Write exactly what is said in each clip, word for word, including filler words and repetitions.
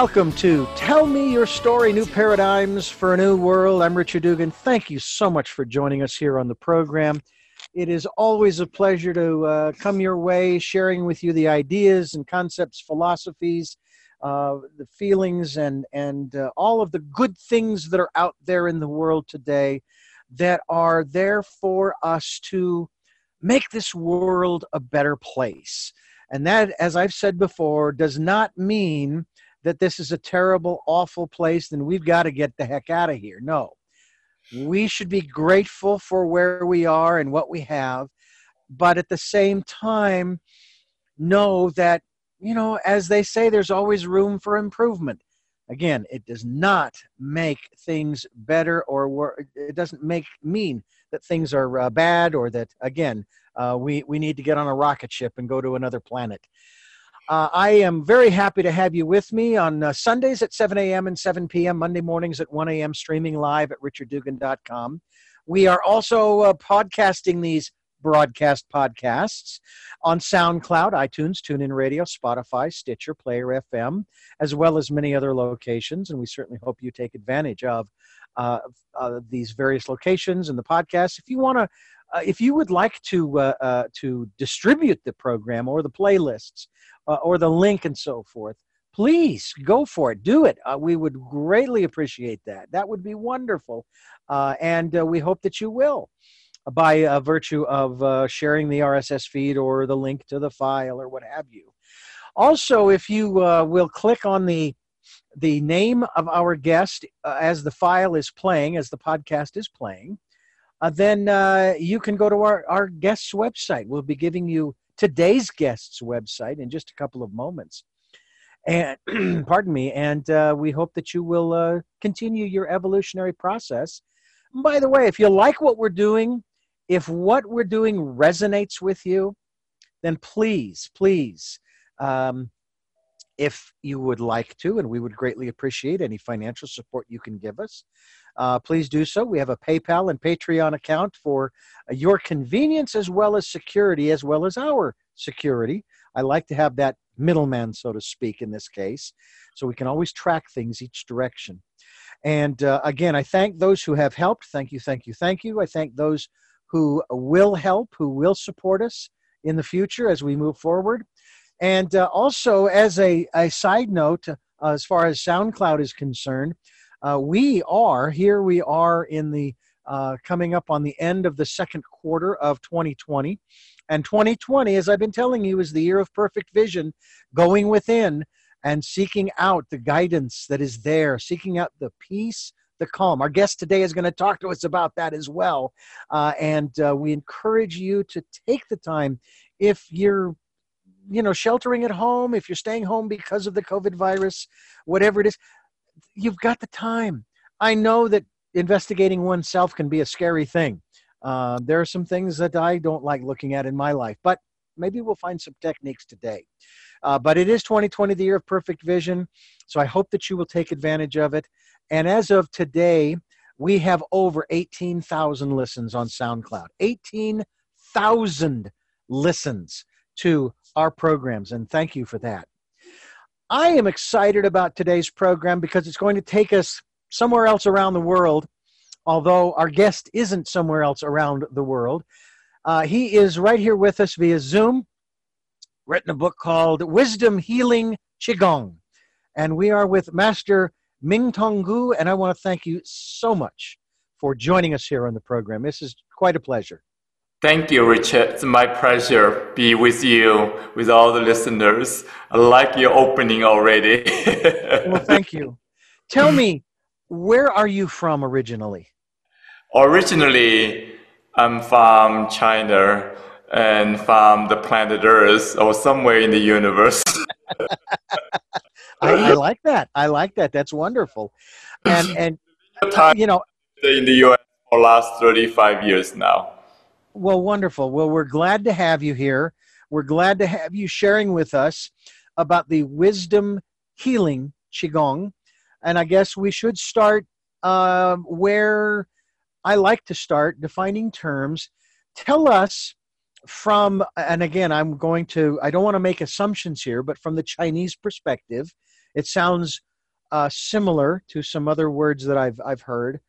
Welcome to Tell Me Your Story, New Paradigms for a New World. I'm Richard Dugan. Thank you so much for joining us here on the program. It is always a pleasure to uh, come your way, sharing with you the ideas and concepts, philosophies, uh, the feelings, and, and uh, all of the good things that are out there in the world today that are there for us to make this world a better place. And that, as I've said before, does not mean that this is a terrible, awful place, then we've got to get the heck out of here. No, we should be grateful for where we are and what we have, but at the same time, know that, you know, as they say, there's always room for improvement. Again, it does not make things better or worse. It doesn't make mean that things are uh, bad or that, again, uh, we, we need to get on a rocket ship and go to another planet. Uh, I am very happy to have you with me on uh, Sundays at seven a m and seven p m, Monday mornings at one a m, streaming live at richard dugan dot com. We are also uh, podcasting these broadcast podcasts on SoundCloud, iTunes, TuneIn Radio, Spotify, Stitcher, Player F M, as well as many other locations. And we certainly hope you take advantage of uh, uh, these various locations and the podcasts. If you want to, uh, if you would like to uh, uh, to distribute the program or the playlists, Uh, or the link and so forth, please go for it. Do it. Uh, we would greatly appreciate that. That would be wonderful. Uh, and uh, we hope that you will uh, by uh, virtue of uh, sharing the R S S feed or the link to the file or what have you. Also, if you uh, will click on the the name of our guest uh, as the file is playing, as the podcast is playing, uh, then uh, you can go to our, our guest's website. We'll be giving you today's guest's website in just a couple of moments. And pardon me. And uh, we hope that you will uh, continue your evolutionary process. And by the way, if you like what we're doing, if what we're doing resonates with you, then please, please, um, if you would like to, and we would greatly appreciate any financial support you can give us, uh, please do so. We have a PayPal and Patreon account for uh, your convenience as well as security, as well as our security. I like to have that middleman, so to speak, in this case, so we can always track things each direction. And uh, again, I thank those who have helped. Thank you, thank you, thank you. I thank those who will help, who will support us in the future as we move forward. And uh, also, as a, a side note, uh, as far as SoundCloud is concerned, uh, we are, here we are in the, uh, coming up on the end of the second quarter of twenty twenty. And twenty twenty, as I've been telling you, is the year of perfect vision, going within and seeking out the guidance that is there, seeking out the peace, the calm. Our guest today is going to talk to us about that as well. Uh, and uh, we encourage you to take the time, if you're you know, sheltering at home, if you're staying home because of the COVID virus, whatever it is, you've got the time. I know that investigating oneself can be a scary thing. Uh, there are some things that I don't like looking at in my life, but maybe we'll find some techniques today. Uh, but it is twenty twenty, the year of perfect vision, so I hope that you will take advantage of it. And as of today, we have over eighteen thousand listens on SoundCloud. eighteen thousand listens to our programs, and thank you for that. I am excited about today's program because it's going to take us somewhere else around the world, although our guest isn't somewhere else around the world. Uh, he is right here with us via Zoom, written a book called Wisdom Healing Qigong, and we are with Master Mingtong Gu, and I want to thank you so much for joining us here on the program. This is quite a pleasure. Thank you, Richard. It's my pleasure to be with you, with all the listeners. I like your opening already. Well, thank you. Tell me, where are you from originally? Originally, I'm from China and from the planet Earth or somewhere in the universe. I, I like that. I like that. That's wonderful. And, and uh, you know, in the U S for the last thirty-five years now. Well, wonderful. Well, we're glad to have you here. We're glad to have you sharing with us about the Wisdom Healing Qigong. And I guess we should start uh, where I like to start, defining terms. Tell us from, and again, I'm going to, I don't want to make assumptions here, but from the Chinese perspective, it sounds uh, similar to some other words that I've, I've heard.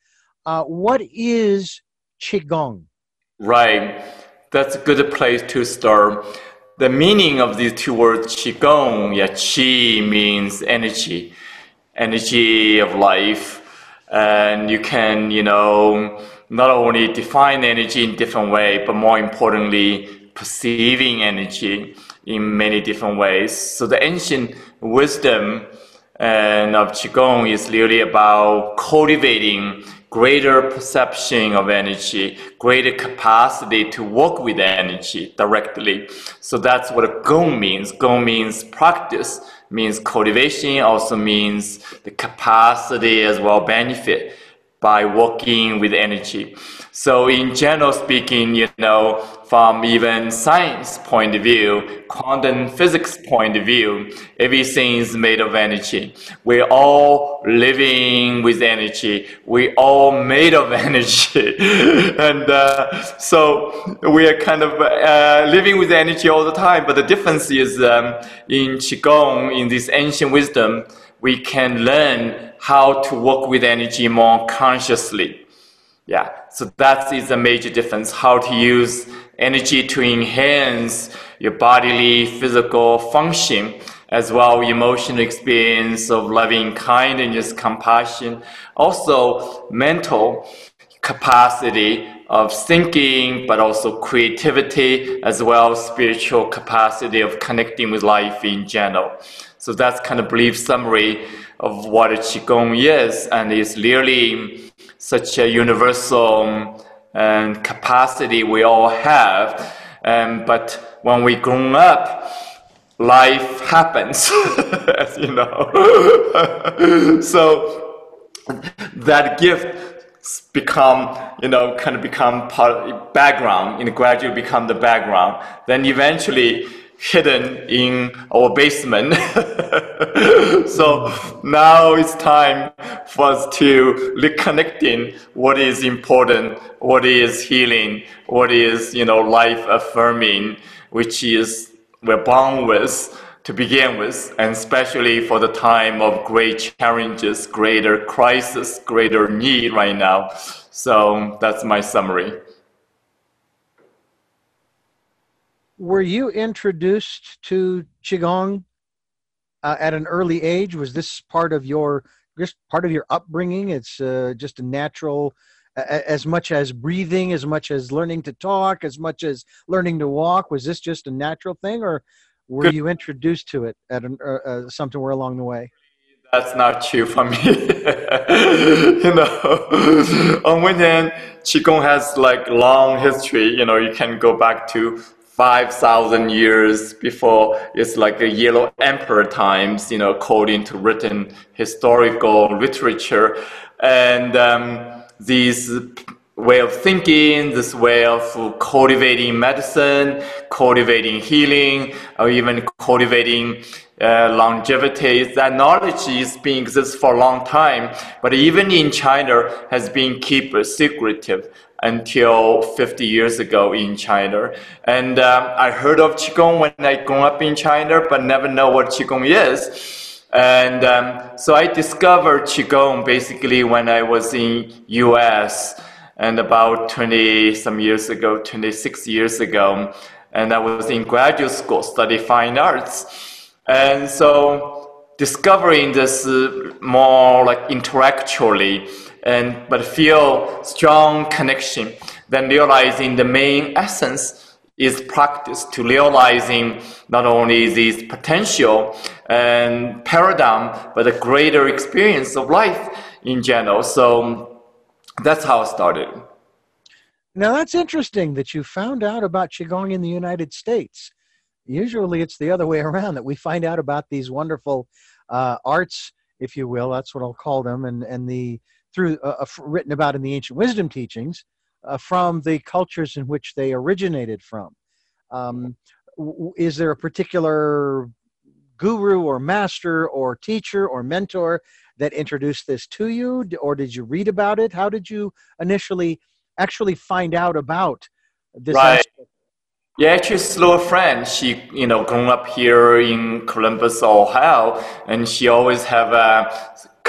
Uh, what is Qigong? Right. That's a good place to start. The meaning of these two words, Qigong, yeah, Qi means energy, energy of life. And you can, you know, not only define energy in different way, but more importantly, perceiving energy in many different ways. So the ancient wisdom and of Qigong is really about cultivating greater perception of energy, greater capacity to work with energy directly. So that's what Gong means. Gong means practice, means cultivation, also means the capacity as well benefit by working with energy. So in general speaking, you know, from even science point of view, quantum physics point of view, everything is made of energy. We're all living with energy. We're all made of energy. and uh, so we are kind of uh, living with energy all the time. But the difference is um, in Qigong, in this ancient wisdom, we can learn how to work with energy more consciously. Yeah, so that is a major difference, how to use energy to enhance your bodily, physical function, as well emotional experience of loving kindness, compassion, also mental capacity of thinking, but also creativity, as well spiritual capacity of connecting with life in general. So that's kind of brief summary of what a Qigong is, and it's really such a universal um, capacity we all have. Um, but when we grow up, life happens, as you know. So that gift become, you know, kind of become part of background, and gradually become the background. Then eventually, hidden in our basement. So now it's time for us to reconnecting what is important, what is healing, what is, you know, life affirming, which is we're born with to begin with, and especially for the time of great challenges, greater crisis, greater need right now. So that's my summary. Were you introduced to Qigong uh, at an early age? Was this part of your just part of your upbringing? It's uh, just a natural, uh, as much as breathing, as much as learning to talk, as much as learning to walk. Was this just a natural thing, or were Good. you introduced to it at an, uh, uh, somewhere along the way? That's not true for me. You know, on one hand, Qigong has like long history. You know, you can go back to five thousand years before. It's like a Yellow Emperor times, you know, according to written historical literature. And um, this way of thinking, this way of cultivating medicine, cultivating healing, or even cultivating uh, longevity, that knowledge is being exists for a long time, but even in China has been kept secretive until fifty years ago in China. And um, I heard of Qigong when I grew up in China, but never know what Qigong is. And um, so I discovered Qigong basically when I was in U S and about twenty some years ago, twenty-six years ago. And I was in graduate school, study fine arts. And so discovering this uh, more like intellectually, and but feel strong connection, then realizing the main essence is practice, to realizing not only this potential and paradigm, but a greater experience of life in general. So that's how it started. Now that's interesting that you found out about Qigong in the United States. Usually it's the other way around, that we find out about these wonderful uh, arts, if you will, that's what I'll call them, and, and the through uh, written about in the ancient wisdom teachings uh, from the cultures in which they originated from. Um, w is there a particular guru or master or teacher or mentor that introduced this to you, or did you read about it? How did you initially actually find out about this? Right. Yeah, actually, slow friend. She, you know, grew up here in Columbus, Ohio, and she always have a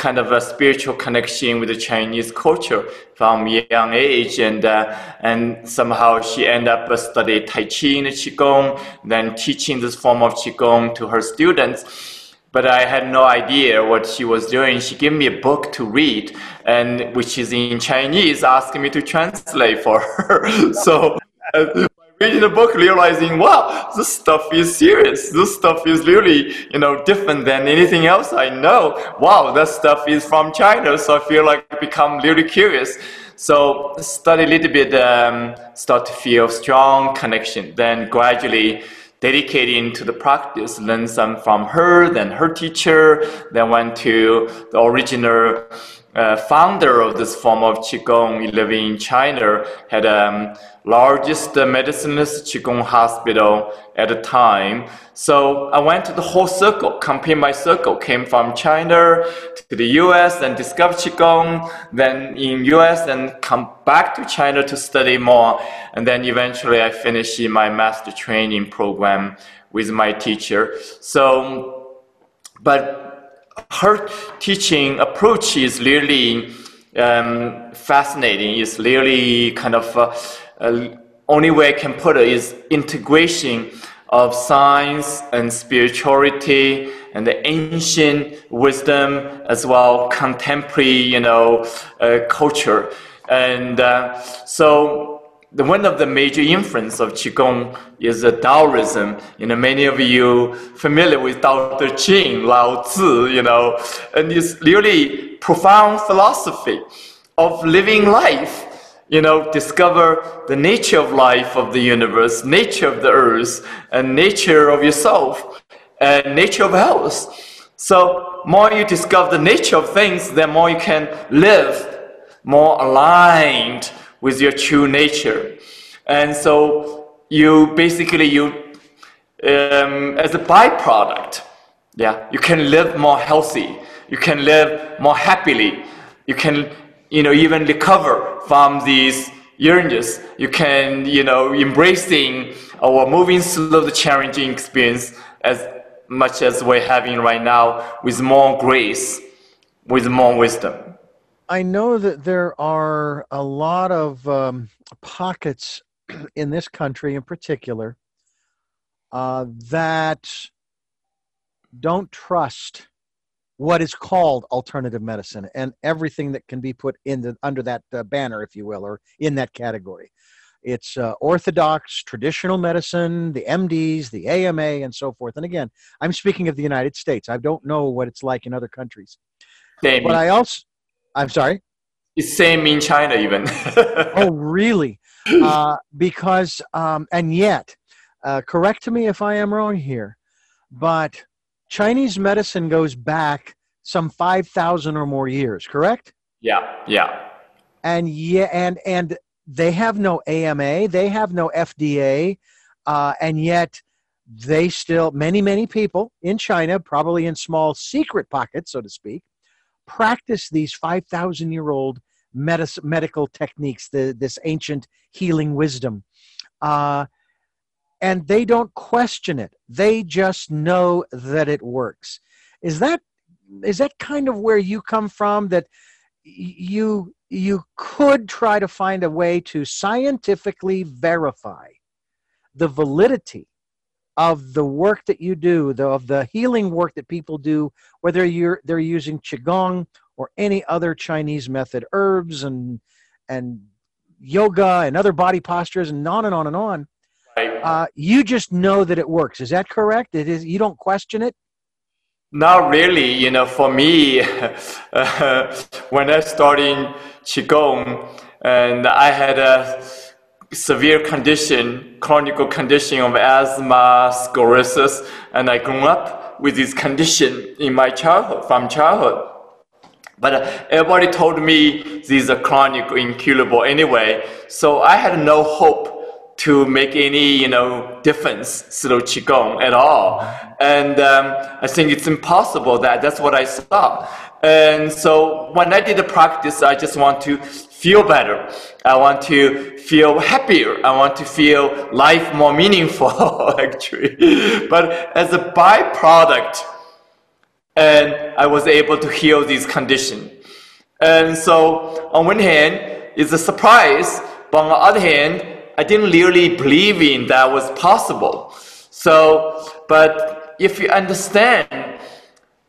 kind of a spiritual connection with the Chinese culture from a young age, and uh, and somehow she ended up uh, studying Tai Chi and Qigong, then teaching this form of Qigong to her students. But I had no idea what she was doing. She gave me a book to read, and which is in Chinese, asking me to translate for her. So uh, reading the book, realizing, wow, this stuff is serious. This stuff is really, you know, different than anything else I know. Wow, that stuff is from China. So I feel like I become really curious. So study a little bit, um, start to feel strong connection. Then gradually, dedicating to the practice, learned some from her, then her teacher, then went to the original uh, founder of this form of Qigong living in China, had um, largest uh, medicinist Qigong hospital at the time. So I went to the whole circle, complete my circle, came from China to the U S and discovered Qigong, then in U S and come back to China to study more. And then eventually I finished my master training program with my teacher. So, but her teaching approach is really um, fascinating. It's really kind of uh, Uh, only way I can put it is integration of science and spirituality and the ancient wisdom as well, contemporary, you know, uh, culture. And uh, so the, one of the major influence of Qigong is uh, Taoism. You know, many of you familiar with Tao Te Ching, Lao Tzu, you know, and it's really profound philosophy of living life. You know, discover the nature of life, of the universe, nature of the earth, and nature of yourself, and nature of health. So more you discover the nature of things, the more you can live more aligned with your true nature. And so you basically, you um, as a byproduct, yeah, you can live more healthy, you can live more happily, you can, you know, even recover from these yearnings. You can, you know, embracing or moving through the challenging experience as much as we're having right now with more grace, with more wisdom. I know that there are a lot of um, pockets in this country in particular uh, that don't trust what is called alternative medicine and everything that can be put in the, under that uh, banner, if you will, or in that category. It's uh, orthodox, traditional medicine, the M Ds, the A M A, and so forth. And again, I'm speaking of the United States. I don't know what it's like in other countries. Same. But I also, I'm sorry? It's same in China even. Oh, really? Uh, because, um, and yet, uh, correct me if I am wrong here, but Chinese medicine goes back some five thousand or more years, correct? Yeah, yeah. And yeah, and and they have no A M A, they have no F D A, uh, and yet they still, many, many people in China, probably in small secret pockets, so to speak, practice these five thousand year old medis- medical techniques, the, this ancient healing wisdom. Uh, And they don't question it. They just know that it works. Is that is that kind of where you come from? That you you could try to find a way to scientifically verify the validity of the work that you do, the, of the healing work that people do, whether you're they're using Qigong or any other Chinese method, herbs and and yoga and other body postures and on and on and on. Uh, you just know that it works. Is that correct? It is. You don't question it? Not really. You know, for me, uh, when I started Qigong, and I had a severe condition, chronic condition of asthma, scoliosis, and I grew up with this condition in my childhood, from childhood. But uh, everybody told me these are chronic, incurable anyway. So I had no hope to make any, you know, difference through Qigong at all. And um, I think it's impossible that that's what I saw. And so when I did the practice, I just want to feel better. I want to feel happier. I want to feel life more meaningful, actually. But as a byproduct, and I was able to heal this condition. And so on one hand, it's a surprise, but on the other hand, I didn't really believe in that was possible. So, but if you understand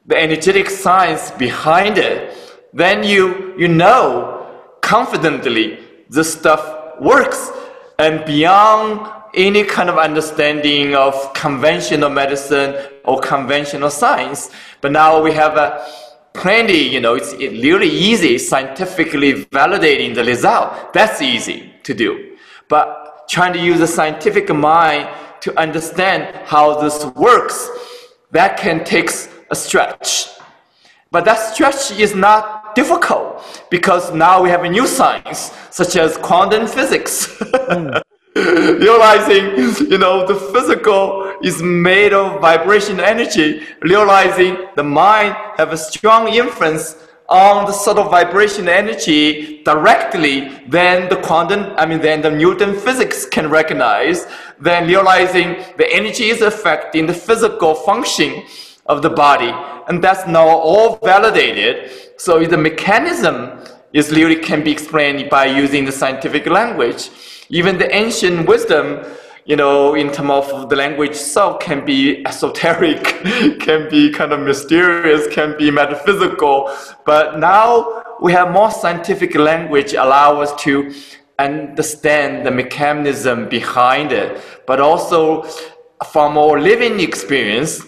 the energetic science behind it, then you, you know confidently this stuff works. And beyond any kind of understanding of conventional medicine or conventional science, but now we have a plenty, you know, it's really easy scientifically validating the result. That's easy to do. But trying to use a scientific mind to understand how this works, that can take a stretch. But that stretch is not difficult, because now we have a new science, such as quantum physics. Mm. Realizing, you know, the physical is made of vibration energy, realizing the mind have a strong influence on the sort of vibration energy directly, then the quantum, I mean, then the Newton physics can recognize, then realizing the energy is affecting the physical function of the body, and that's now all validated. So the mechanism is really can be explained by using the scientific language. Even the ancient wisdom, you know, in terms of the language itself, can be esoteric, can be kind of mysterious, can be metaphysical. But now we have more scientific language allow us to understand the mechanism behind it. But also from our living experience,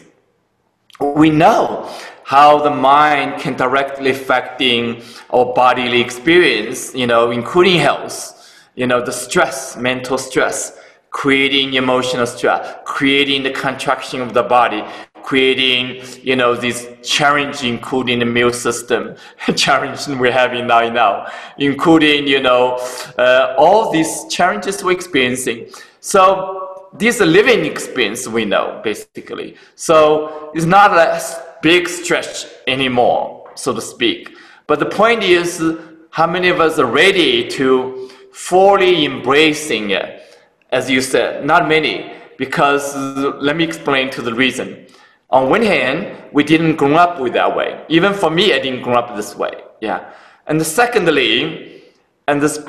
we know how the mind can directly affecting our bodily experience, you know, including health. You know, the stress, mental stress, creating emotional stress, creating the contraction of the body, creating, you know, this challenge, including the immune system, challenge we're having now, now, including, you know, uh, all these challenges we're experiencing. So this is a living experience we know, basically. So it's not a big stretch anymore, so to speak. But the point is, how many of us are ready to fully embracing it, as you said? Not many, because let me explain to the reason. On one hand, we didn't grow up with that way. Even for me, I didn't grow up this way. Yeah. And secondly, and this,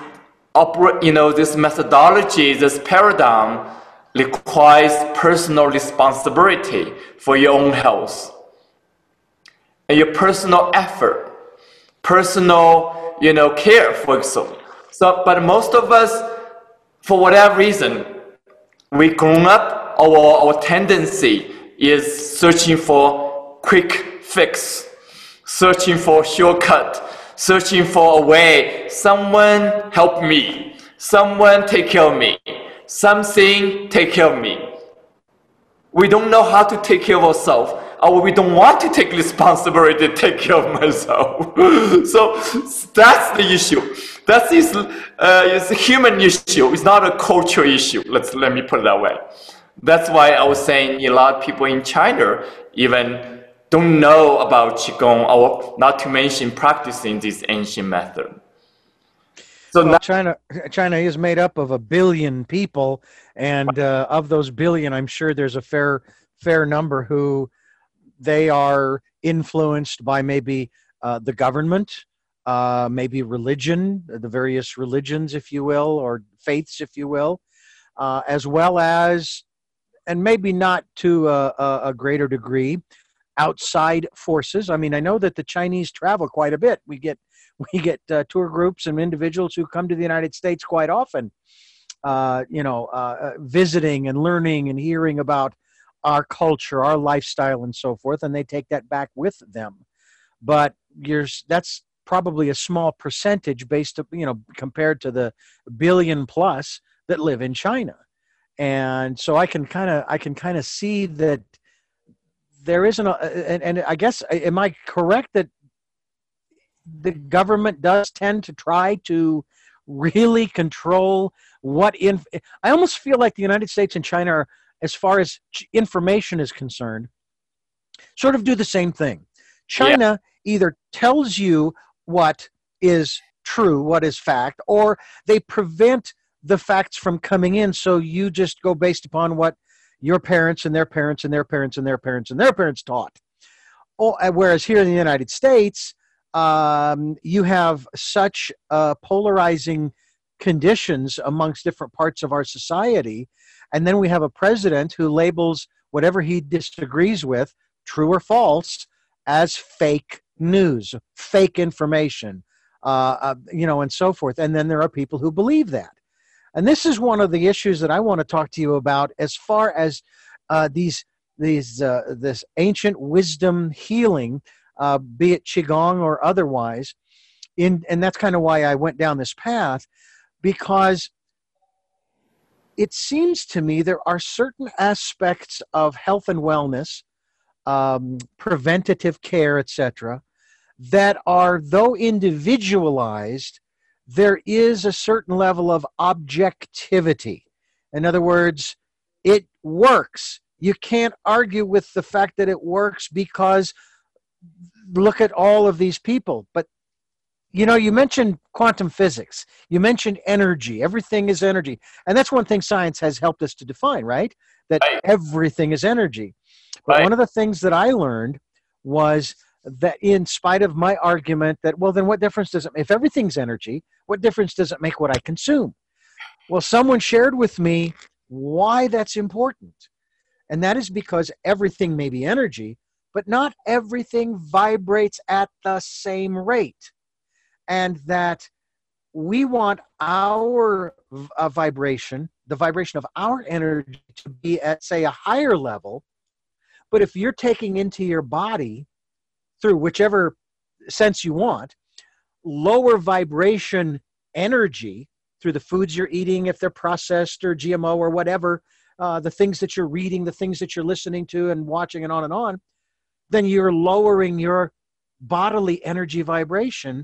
you know, this methodology, this paradigm requires personal responsibility for your own health, and your personal effort, personal, you know, care, for example. So, but most of us, for whatever reason, we grown up, our, our tendency is searching for quick fix, searching for shortcut, searching for a way, someone help me, someone take care of me, something take care of me. We don't know how to take care of ourselves, or we don't want to take responsibility to take care of myself. So that's the issue. That is, uh, it's a human issue. It's not a cultural issue. Let's let me put it that way. That's why I was saying a lot of people in China even don't know about Qigong, or not to mention practicing this ancient method. So well, now, China, China is made up of a billion people, and uh, of those billion, I'm sure there's a fair fair number who they are influenced by maybe uh, the government. Uh, maybe religion, the various religions, if you will, or faiths, if you will, uh, as well as, and maybe not to a, a greater degree, outside forces. I mean, I know that the Chinese travel quite a bit. We get we get uh, tour groups and individuals who come to the United States quite often, uh, you know, uh, visiting and learning and hearing about our culture, our lifestyle, and so forth, and they take that back with them. But you're, that's probably a small percentage based, you know, compared to the billion plus that live in China. And so I can kind of, I can kind of see that there isn't a, and, and I guess, am I correct that the government does tend to try to really control what, in, I almost feel like the United States and China are, as far as information is concerned, sort of do the same thing. China yeah. either tells you what is true, what is fact, or they prevent the facts from coming in, so you just go based upon what your parents and their parents and their parents and their parents and their parents taught. Or, whereas here in the United States, um, you have such uh, polarizing conditions amongst different parts of our society. And then we have a president who labels whatever he disagrees with, true or false, as fake news, fake information, uh, uh, you know, and so forth. And then there are people who believe that. And this is one of the issues that I want to talk to you about as far as uh, these These, uh, this ancient wisdom healing, uh, be it Qigong or otherwise, in, and that's kind of why I went down this path, because it seems to me there are certain aspects of health and wellness, um, preventative care, et cetera, that are, though individualized, there is a certain level of objectivity. In other words, it works. You can't argue with the fact that it works because look at all of these people. But, you know, you mentioned quantum physics. You mentioned energy. Everything is energy. And that's one thing science has helped us to define, right? That right. Everything is energy. But right. One of the things that I learned was that in spite of my argument that, well, then what difference does it make? If everything's energy, what difference does it make what I consume? Well, someone shared with me why that's important. And that is because everything may be energy, but not everything vibrates at the same rate. And that we want our uh, vibration, the vibration of our energy, to be at, say, a higher level. But if you're taking into your body, through whichever sense you want, lower vibration energy through the foods you're eating, if they're processed or G M O or whatever, Uh, the things that you're reading, the things that you're listening to and watching and on and on, then you're lowering your bodily energy vibration,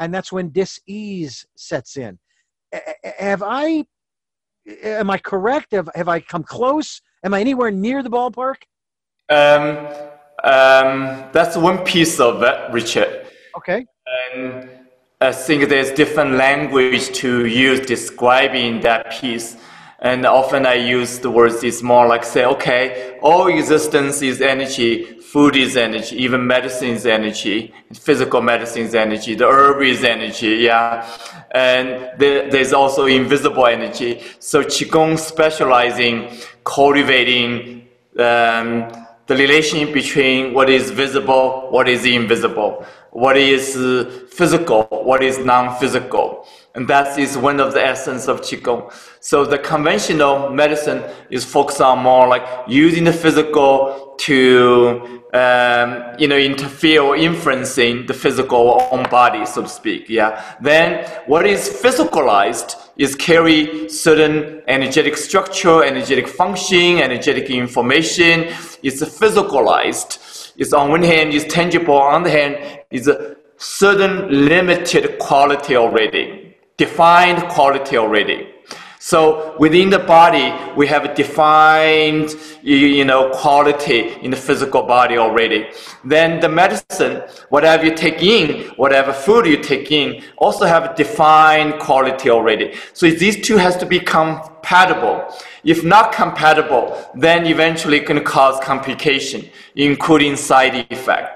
and that's when dis-ease sets in. Have I, am I correct? Have, have I come close? Am I anywhere near the ballpark? Um, um, that's one piece of that, Richard. Okay. Um, I think there's different language to use describing that piece. And often I use the words, it's more like say, okay, all existence is energy, food is energy, even medicine is energy, physical medicine is energy, the herb is energy, yeah. And there, there's also invisible energy. So Qigong specializing, cultivating um, the relation between what is visible, what is invisible, what is uh, physical, what is non-physical. And that is one of the essence of Qigong. So the conventional medicine is focused on more like using the physical to, um, you know, interfere or influencing the physical own body, so to speak. Yeah. Then what is physicalized is carry certain energetic structure, energetic function, energetic information. It's physicalized. It's on one hand, it's tangible. On the other hand, it's a certain limited quality already. Defined quality already. So within the body, we have a defined, you know, quality in the physical body already. Then the medicine, whatever you take in, whatever food you take in, also have a defined quality already. So these two has to be compatible. If not compatible, then eventually it can cause complication, including side effect.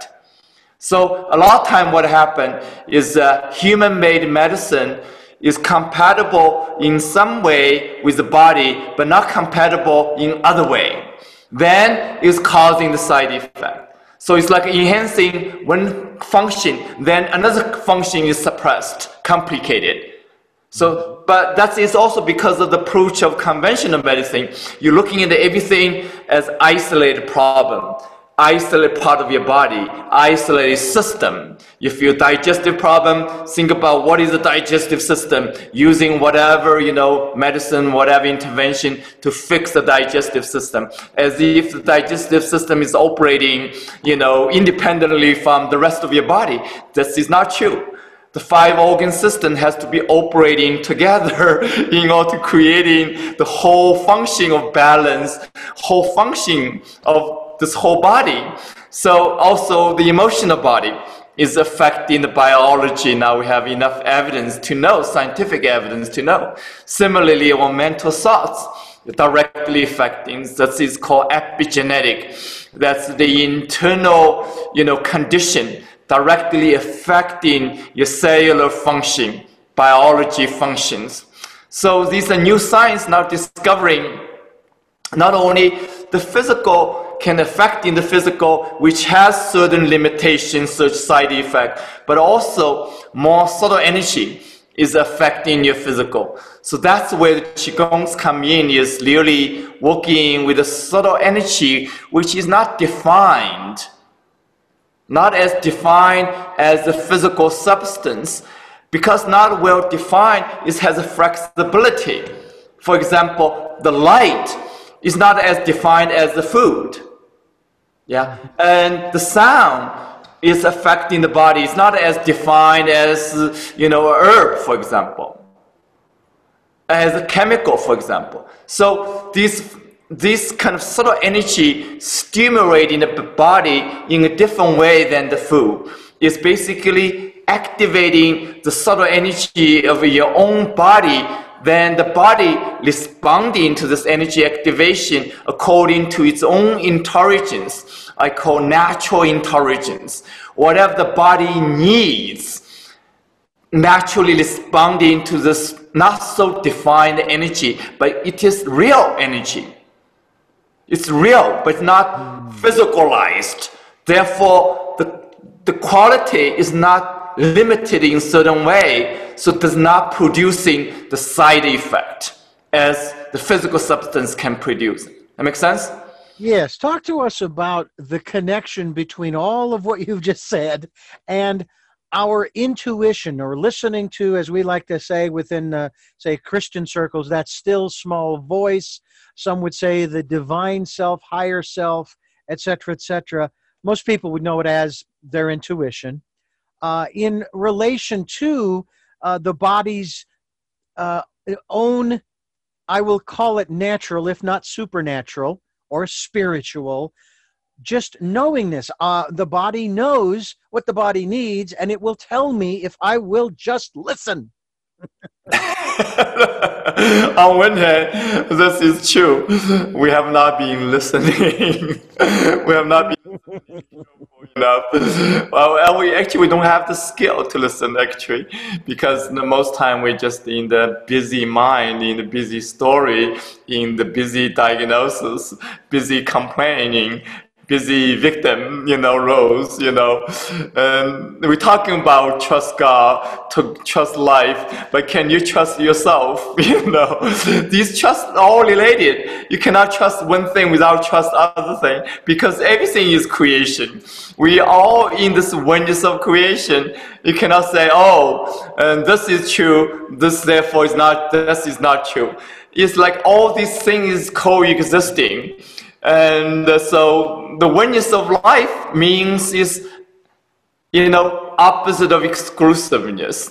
So a lot of time what happened is uh, human-made medicine is compatible in some way with the body, but not compatible in other way. Then it's causing the side effect. So it's like enhancing one function, then another function is suppressed, complicated. So, but that is also because of the approach of conventional medicine. You're looking at everything as isolated problem. Isolate part of your body, isolated system. If you have a digestive problem, think about what is the digestive system, using whatever, you know, medicine, whatever intervention to fix the digestive system, as if the digestive system is operating, you know, independently from the rest of your body. This is not true. The five organ system has to be operating together in order to creating the whole function of balance, whole function of this whole body. So also the emotional body is affecting the biology. Now we have enough evidence to know, scientific evidence to know. Similarly, our mental thoughts directly affecting. That is called epigenetic. That's the internal, you know, condition directly affecting your cellular function, biology functions. So these are new science now discovering not only the physical can affect in the physical, which has certain limitations, such side effect, but also more subtle energy is affecting your physical. So that's where the Qigongs come in, is really working with a subtle energy which is not defined, not as defined as the physical substance, because not well defined, it has a flexibility. For example, the light is not as defined as the food. Yeah, and the sound is affecting the body. It's not as defined as, you know, a herb, for example, as a chemical, for example. So this, this kind of subtle energy stimulating the body in a different way than the food is basically activating the subtle energy of your own body, then the body responding to this energy activation according to its own intelligence. I call natural intelligence. Whatever the body needs, naturally responding to this not so defined energy, but it is real energy. It's real, but not physicalized. Therefore, the, the quality is not limited in a certain way, so it does not producing the side effect as the physical substance can produce. That makes sense? Yes. Talk to us about the connection between all of what you've just said and our intuition, or listening to, as we like to say within, uh, say, Christian circles, that still small voice. Some would say the divine self, higher self, et cetera, et cetera. Most people would know it as their intuition. Uh, in relation to uh, the body's uh, own, I will call it natural, if not supernatural, or spiritual, just knowing this. Uh, the body knows what the body needs, and it will tell me if I will just listen. On one hand, this is true. We have not been listening. We have not been enough. Well, we actually we don't have the skill to listen, actually, because the most time we're just in the busy mind, in the busy story, in the busy diagnosis, busy complaining, busy victim, you know, roles, you know. And we're talking about trust God, to trust life, but can you trust yourself, you know? These trusts are all related. You cannot trust one thing without trust other thing, because everything is creation. We are all in this oneness of creation. You cannot say, oh, and this is true, this therefore is not, this is not true. It's like all these things coexisting. And so the oneness of life means is, you know, opposite of exclusiveness.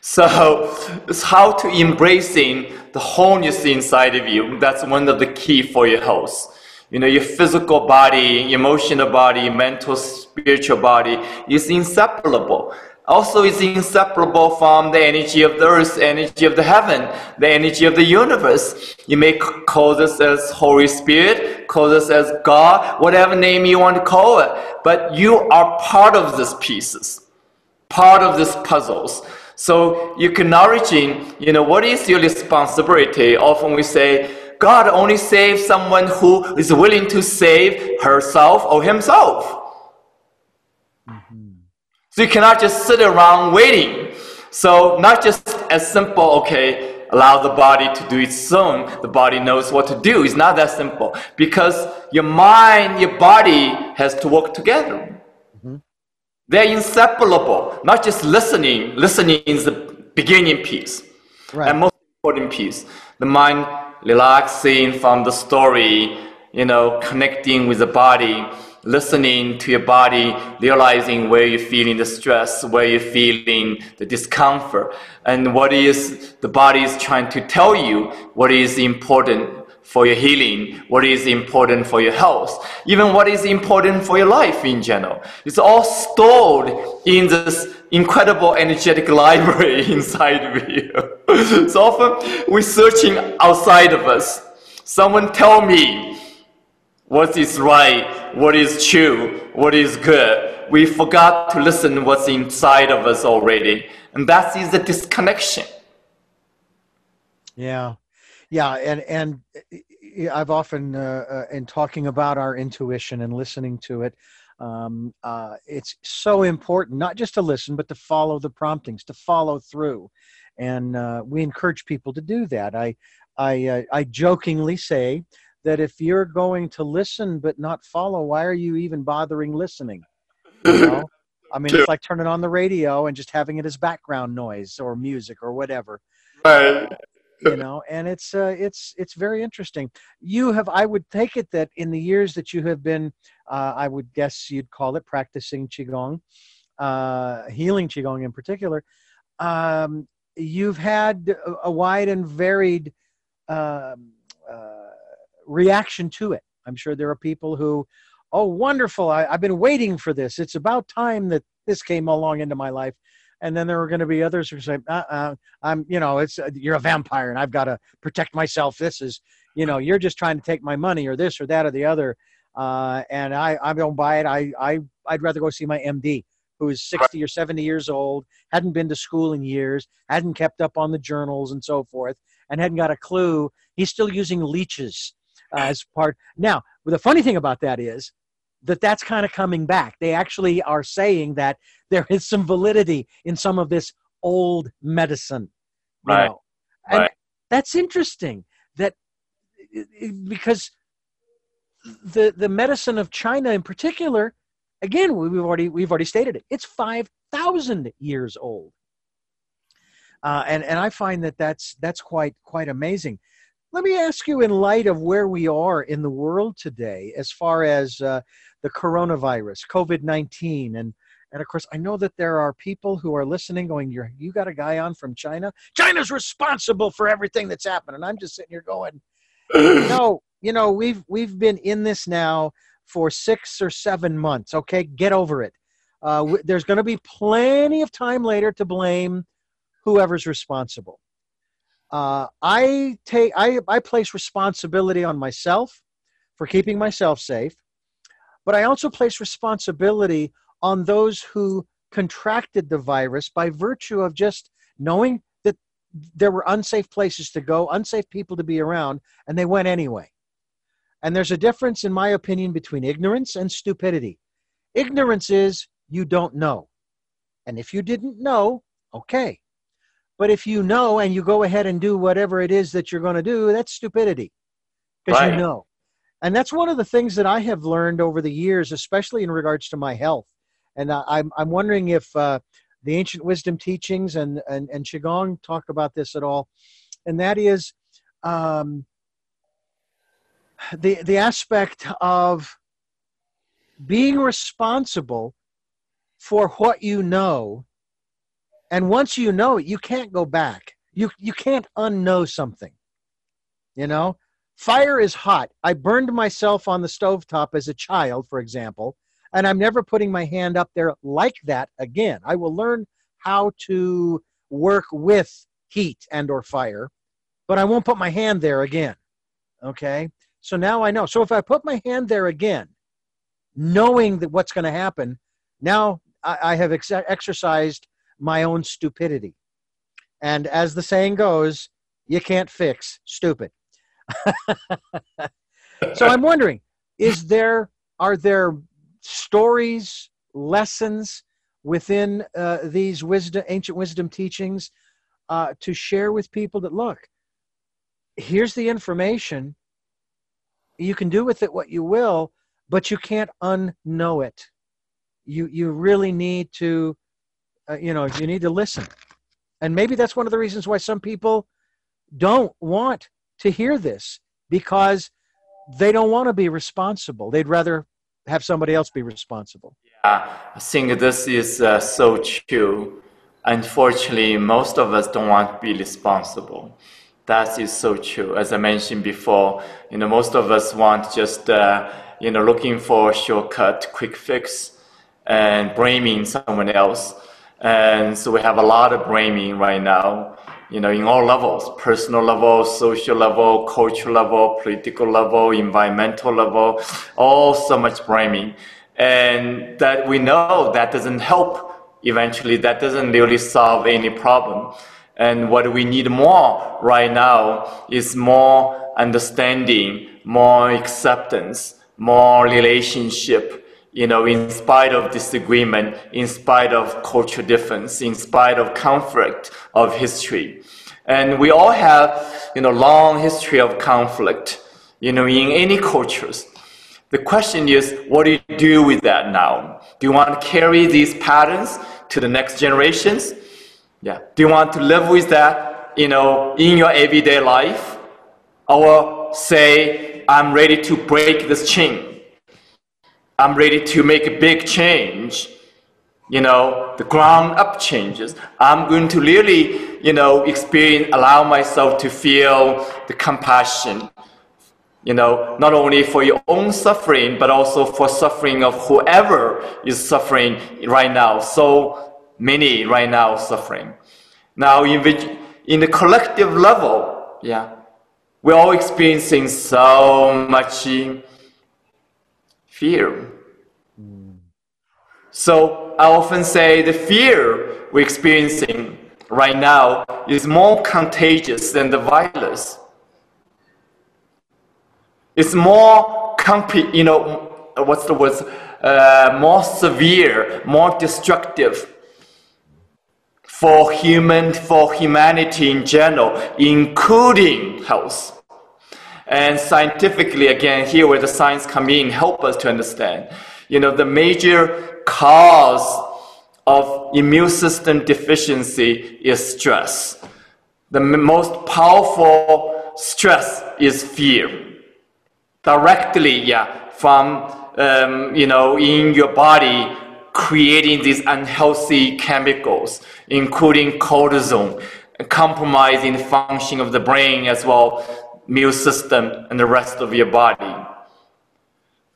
So it's how to embracing the wholeness inside of you. That's one of the key for your health. You know, your physical body, emotional body, mental, spiritual body is inseparable. Also, it's inseparable from the energy of the earth, energy of the heaven, the energy of the universe. You may call this as Holy Spirit, call this as God, whatever name you want to call it. But you are part of these pieces, part of these puzzles. So you can origin, you know, what is your responsibility? Often we say, God only saves someone who is willing to save herself or himself. Mm-hmm. So you cannot just sit around waiting. So not just as simple, okay, allow the body to do its own. The body knows what to do. It's not that simple. Because your mind, your body has to work together. Mm-hmm. They're inseparable. Not just listening. Listening is the beginning piece. Right. And most important piece. The mind relaxing from the story, you know, connecting with the body. Listening to your body, realizing where you're feeling the stress, where you're feeling the discomfort, and what is the body is trying to tell you, what is important for your healing, what is important for your health, even what is important for your life in general. It's all stored in this incredible energetic library inside of you. So often we're searching outside of us. Someone tell me what is right, what is true, what is good. We forgot to listen to what's inside of us already. And that is the disconnection. Yeah. Yeah. And, and I've often, uh, in talking about our intuition and listening to it, um, uh, it's so important, not just to listen, but to follow the promptings, to follow through. And uh, we encourage people to do that. I, I, uh, I jokingly say that if you're going to listen but not follow, why are you even bothering listening? You know? I mean, it's like turning on the radio and just having it as background noise or music or whatever. Right. You know, and it's uh, it's it's very interesting. You have, I would take it that in the years that you have been, uh, I would guess you'd call it practicing Qigong, uh, healing Qigong in particular. Um, you've had a wide and varied uh, uh, reaction to it. I'm sure there are people who, oh, wonderful, I, I've been waiting for this. It's about time that this came along into my life. And then there are going to be others who say, uh, uh, I'm, you know, it's, uh, you're a vampire and I've got to protect myself. This is, you know, you're just trying to take my money or this or that or the other. Uh, and I, I don't buy it. I, I, I'd rather go see my M D, who is sixty or seventy years old, hadn't been to school in years, hadn't kept up on the journals and so forth, and hadn't got a clue. He's still using leeches uh, as part. Now, the funny thing about that is that that's kind of coming back. They actually are saying that there is some validity in some of this old medicine. You right. know? And right. that's interesting, that because the, the medicine of China in particular, again, we've already we've already stated it. It's five thousand years old, uh, and and I find that that's that's quite quite amazing. Let me ask you, in light of where we are in the world today, as far as uh, the coronavirus, COVID nineteen, and and of course, I know that there are people who are listening, going, "You you got a guy on from China? China's responsible for everything that's happened." And I'm just sitting here going, "No, you know, we've we've been in this now for six or seven months. Okay, get over it. Uh, w there's going to be plenty of time later to blame whoever's responsible. Uh, I take, I, I place responsibility on myself for keeping myself safe, but I also place responsibility on those who contracted the virus by virtue of just knowing that there were unsafe places to go, unsafe people to be around, and they went anyway." And there's a difference, in my opinion, between ignorance and stupidity. Ignorance is you don't know. And if you didn't know, okay. But if you know and you go ahead and do whatever it is that you're going to do, that's stupidity, because right. you know. And that's one of the things that I have learned over the years, especially in regards to my health. And uh, I'm, I'm wondering if uh, the ancient wisdom teachings and, and, and Qigong talk about this at all. And that is... Um, The, the aspect of being responsible for what you know. And once you know it, you can't go back. You, you can't unknow something, you know? Fire is hot. I burned myself on the stovetop as a child, for example, and I'm never putting my hand up there like that again. I will learn how to work with heat and or fire, but I won't put my hand there again, okay? So now I know. So if I put my hand there again, knowing that what's going to happen, now I, I have ex exercised my own stupidity. And as the saying goes, you can't fix stupid. So I'm wondering, is there, are there stories, lessons within uh, these wisdom, ancient wisdom teachings uh, to share with people that, look, here's the information. You can do with it what you will, but you can't unknow it. You you really need to, uh, you know, you need to listen. And maybe that's one of the reasons why some people don't want to hear this, because they don't want to be responsible. They'd rather have somebody else be responsible. Yeah, I think this is uh, so true. Unfortunately, most of us don't want to be responsible. That is so true. As I mentioned before, you know, most of us want just, uh, you know, looking for a shortcut, quick fix, and blaming someone else. And so we have a lot of blaming right now. you know, in all levels, personal level, social level, cultural level, political level, environmental level, all so much blaming. And that we know that doesn't help eventually, that doesn't really solve any problem. And what we need more right now is more understanding, more acceptance, more relationship, you know, in spite of disagreement, in spite of cultural difference, in spite of conflict of history. And we all have, you know, long history of conflict, you know, in any cultures. The question is, what do you do with that now? Do you want to carry these patterns to the next generations? Yeah. Do you want to live with that, you know, in your everyday life? Or say, I'm ready to break this chain. I'm ready to make a big change, you know, the ground up changes. I'm going to really, you know, experience, allow myself to feel the compassion, you know, not only for your own suffering, but also for suffering of whoever is suffering right now. So many right now suffering. Now, in, which, in the collective level, yeah, we're all experiencing so much fear. So I often say the fear we're experiencing right now is more contagious than the virus. It's more, comp- you know, what's the word? Uh, more severe, more destructive for human, for humanity in general, including health. And scientifically, again, here where the science come in, help us to understand. You know, the major cause of immune system deficiency is stress. The most powerful stress is fear. Directly, yeah, from, um, you know, in your body, creating these unhealthy chemicals, including cortisol, compromising the function of the brain as well, immune system, and the rest of your body.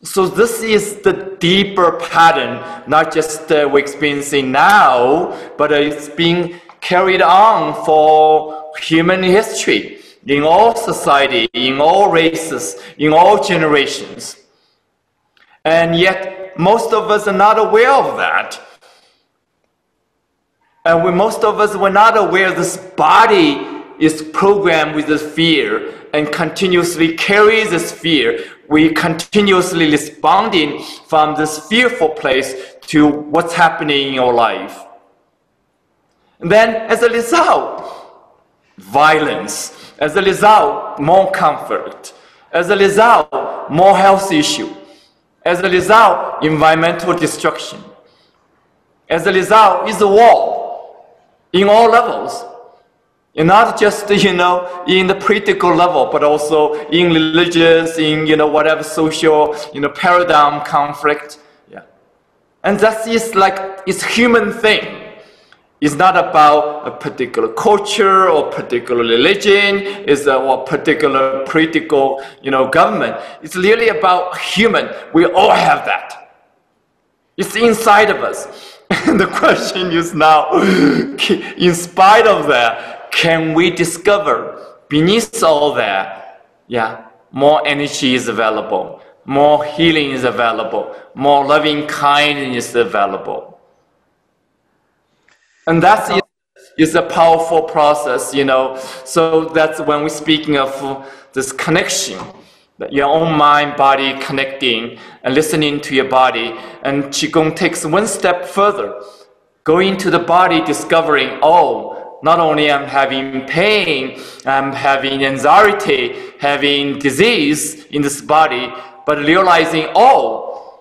So this is the deeper pattern, not just uh, we're experiencing now, but uh, it's being carried on for human history, in all society, in all races, in all generations. And yet, most of us are not aware of that. And we, most of us were not aware this body is programmed with this fear and continuously carries this fear. We continuously responding from this fearful place to what's happening in your life. And then, as a result, violence. As a result, more conflict. As a result, more health issue. As a result, environmental destruction. As a result, is a war in all levels. And not just, you know, in the political level, but also in religious, in, you know, whatever social, you know, paradigm conflict. Yeah. And that is like, it's human thing. It's not about a particular culture or particular religion, it's a, or particular political, you know, government. It's really about human. We all have that. It's inside of us. And the question is now, in spite of that, can we discover beneath all that, yeah, more energy is available, more healing is available, more loving kindness is available. And that is, is a powerful process, you know. So that's when we're speaking of this connection, that your own mind, body connecting and listening to your body. And Qigong takes one step further, going to the body, discovering, oh, not only I'm having pain, I'm having anxiety, having disease in this body, but realizing, oh,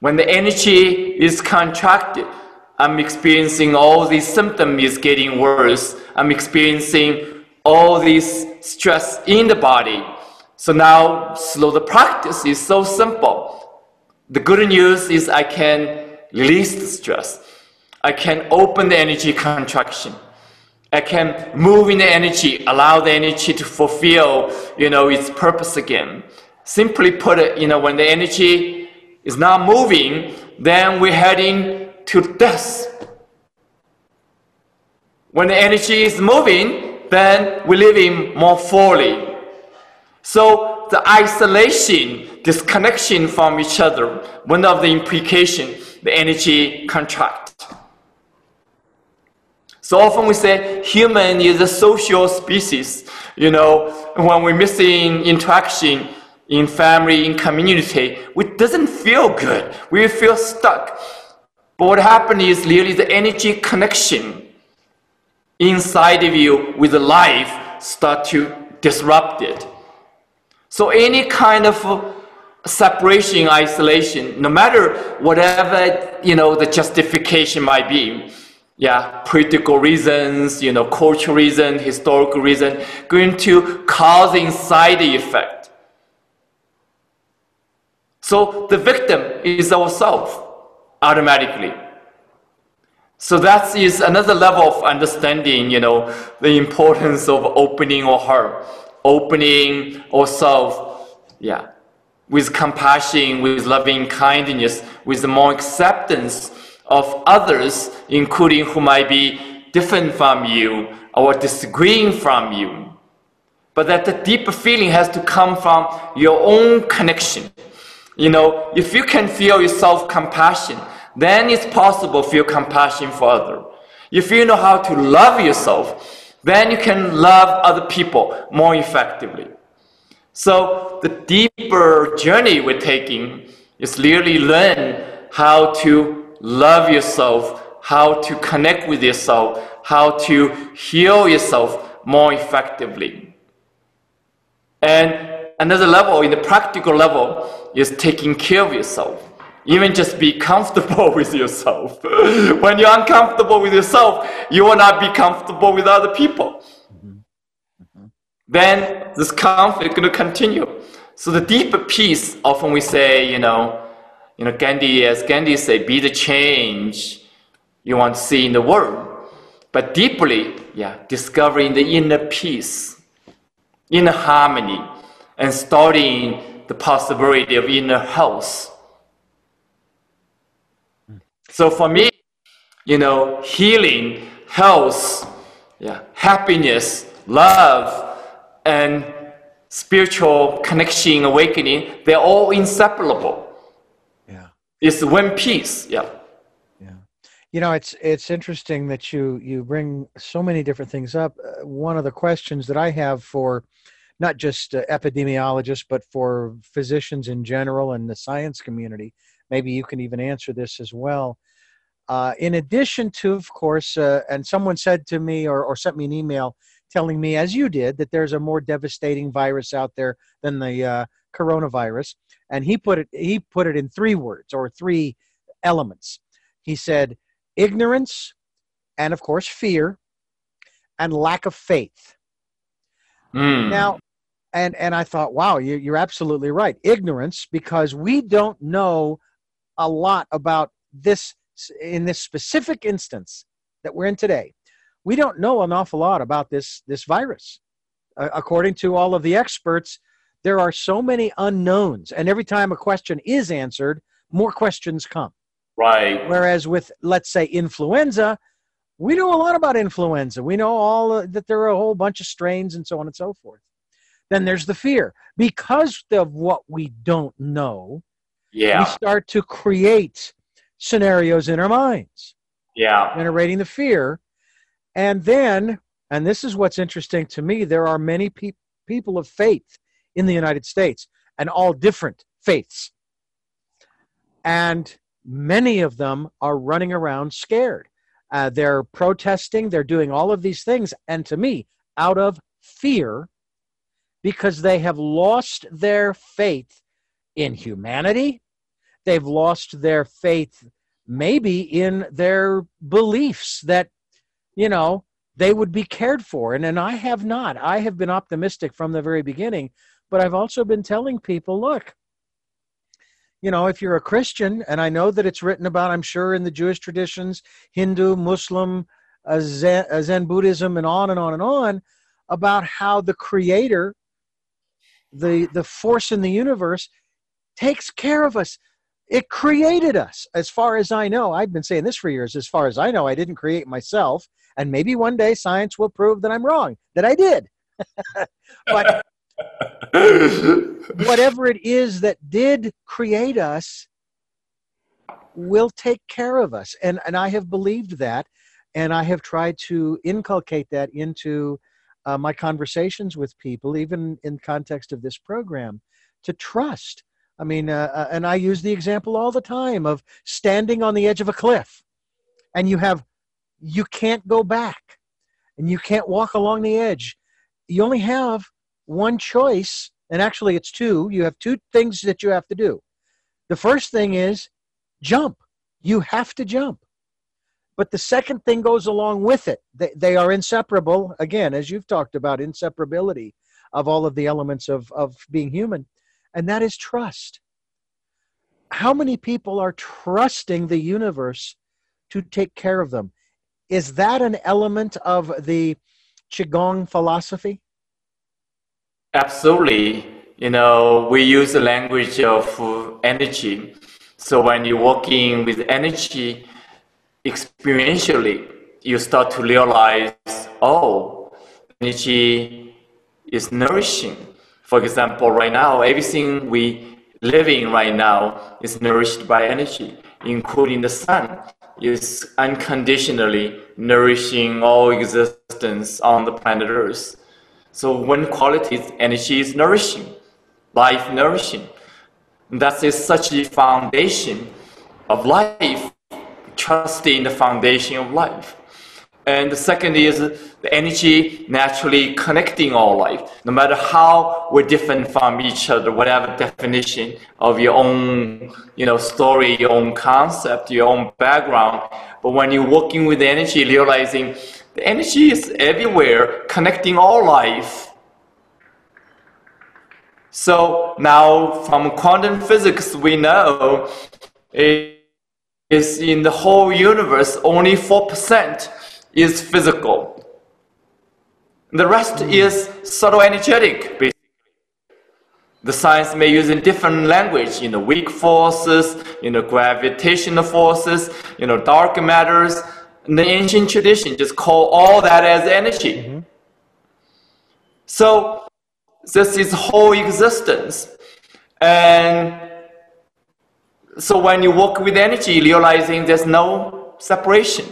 when the energy is contracted, I'm experiencing all these symptoms is getting worse. I'm experiencing all these stress in the body. So now, slow the practice is so simple. The good news is I can release the stress. I can open the energy contraction. I can move in the energy, allow the energy to fulfill, you know, its purpose again. Simply put it, you know, when the energy is not moving, then we're heading to death. When the energy is moving, then we live in more fully. So the isolation, disconnection from each other, one of the implications, the energy contract. So often we say human is a social species. You know, when we're missing interaction in family, in community, it doesn't feel good. We feel stuck. But what happened is really the energy connection inside of you with life start to disrupt it. So any kind of separation, isolation, no matter whatever, you know, the justification might be, yeah, political reasons, you know, cultural reason, historical reason, going to cause inside effect. So the victim is ourselves, automatically. So that is another level of understanding, you know, the importance of opening our heart. Opening ourselves, yeah, with compassion, with loving kindness, with more acceptance of others, including who might be different from you or disagreeing from you. But that the deeper feeling has to come from your own connection. You know, if you can feel yourself compassion, then it's possible to feel compassion for others. If you know how to love yourself, then you can love other people more effectively. So the deeper journey we're taking is really learn how to love yourself, how to connect with yourself, how to heal yourself more effectively. And another level, in the practical level, is taking care of yourself. Even just be comfortable with yourself. When you're uncomfortable with yourself, you will not be comfortable with other people. Mm-hmm. Mm-hmm. Then this conflict is going to continue. So the deeper peace, often we say, you know, you know, Gandhi, as Gandhi said, be the change you want to see in the world. But deeply, yeah, discovering the inner peace, inner harmony, and starting the possibility of inner health. So for me, you know, healing, health, yeah, happiness, love, and spiritual connection, awakening, they're all inseparable. Yeah. It's one piece, yeah. Yeah. You know, it's it's interesting that you, you bring so many different things up. Uh, one of the questions that I have for not just uh, epidemiologists, but for physicians in general and the science community, maybe you can even answer this as well. Uh, in addition to, of course, uh, and someone said to me or, or sent me an email telling me, as you did, that there's a more devastating virus out there than the uh, coronavirus. And he put it, he put it in three words or three elements. He said, ignorance and, of course, fear and lack of faith. Mm. Now, and, and I thought, wow, you, you're absolutely right. Ignorance, because we don't know a lot about this, in this specific instance that we're in today, we don't know an awful lot about this, this virus. Uh, according to all of the experts, there are so many unknowns. And every time a question is answered, more questions come. Right. Whereas with, let's say, influenza, we know a lot about influenza. We know all uh, that there are a whole bunch of strains and so on and so forth. Then there's the fear. Because of what we don't know, yeah, we start to create scenarios in our minds, yeah, generating the fear. And then, and this is what's interesting to me, there are many pe people of faith in the United States, and all different faiths. And many of them are running around scared. Uh, they're protesting, they're doing all of these things, and to me, out of fear, because they have lost their faith in humanity. They've lost their faith maybe in their beliefs that, you know, they would be cared for. And, and I have not. I have been optimistic from the very beginning, but I've also been telling people, look, you know, if you're a Christian, and I know that it's written about, I'm sure, in the Jewish traditions, Hindu, Muslim, uh, Zen, uh, Zen Buddhism, and on and on and on, about how the Creator, the the force in the universe, takes care of us. It created us. As far as I know, I've been saying this for years, as far as I know, I didn't create myself, And maybe one day science will prove that I'm wrong, that I did. But whatever it is that did create us will take care of us. And, and I have believed that, and I have tried to inculcate that into uh, my conversations with people, even in context of this program, to trust. I mean, uh, and I use the example all the time of standing on the edge of a cliff, and you have, you can't go back, and you can't walk along the edge. You only have one choice, and actually it's two. You have two things that you have to do. The first thing is jump. You have to jump. But the second thing goes along with it. They, they are inseparable, again, as you've talked about, inseparability of all of the elements of, of being human, and that is trust. How many people are trusting the universe to take care of them? Is that an element of the Qigong philosophy? Absolutely. You know, we use the language of energy. So when you're working with energy, experientially, you start to realize, oh, energy is nourishing. For example, right now, everything we live in right now is nourished by energy, including the sun. Is unconditionally nourishing all existence on the planet Earth. So one quality is energy is nourishing, life nourishing. That is such a foundation of life, trusting the foundation of life. And the second is the energy naturally connecting all life, no matter how we're different from each other, whatever definition of your own, you know, story, your own concept, your own background. But when you're working with energy, realizing the energy is everywhere, connecting all life. So now from quantum physics, we know it is in the whole universe, only four percent is physical. The rest mm. is subtle energetic, basically. The science may use a different language, you know, weak forces, you know, gravitational forces, you know, dark matters. And the ancient tradition just call all that as energy. Mm-hmm. So this is whole existence. And so when you work with energy, realizing there's no separation.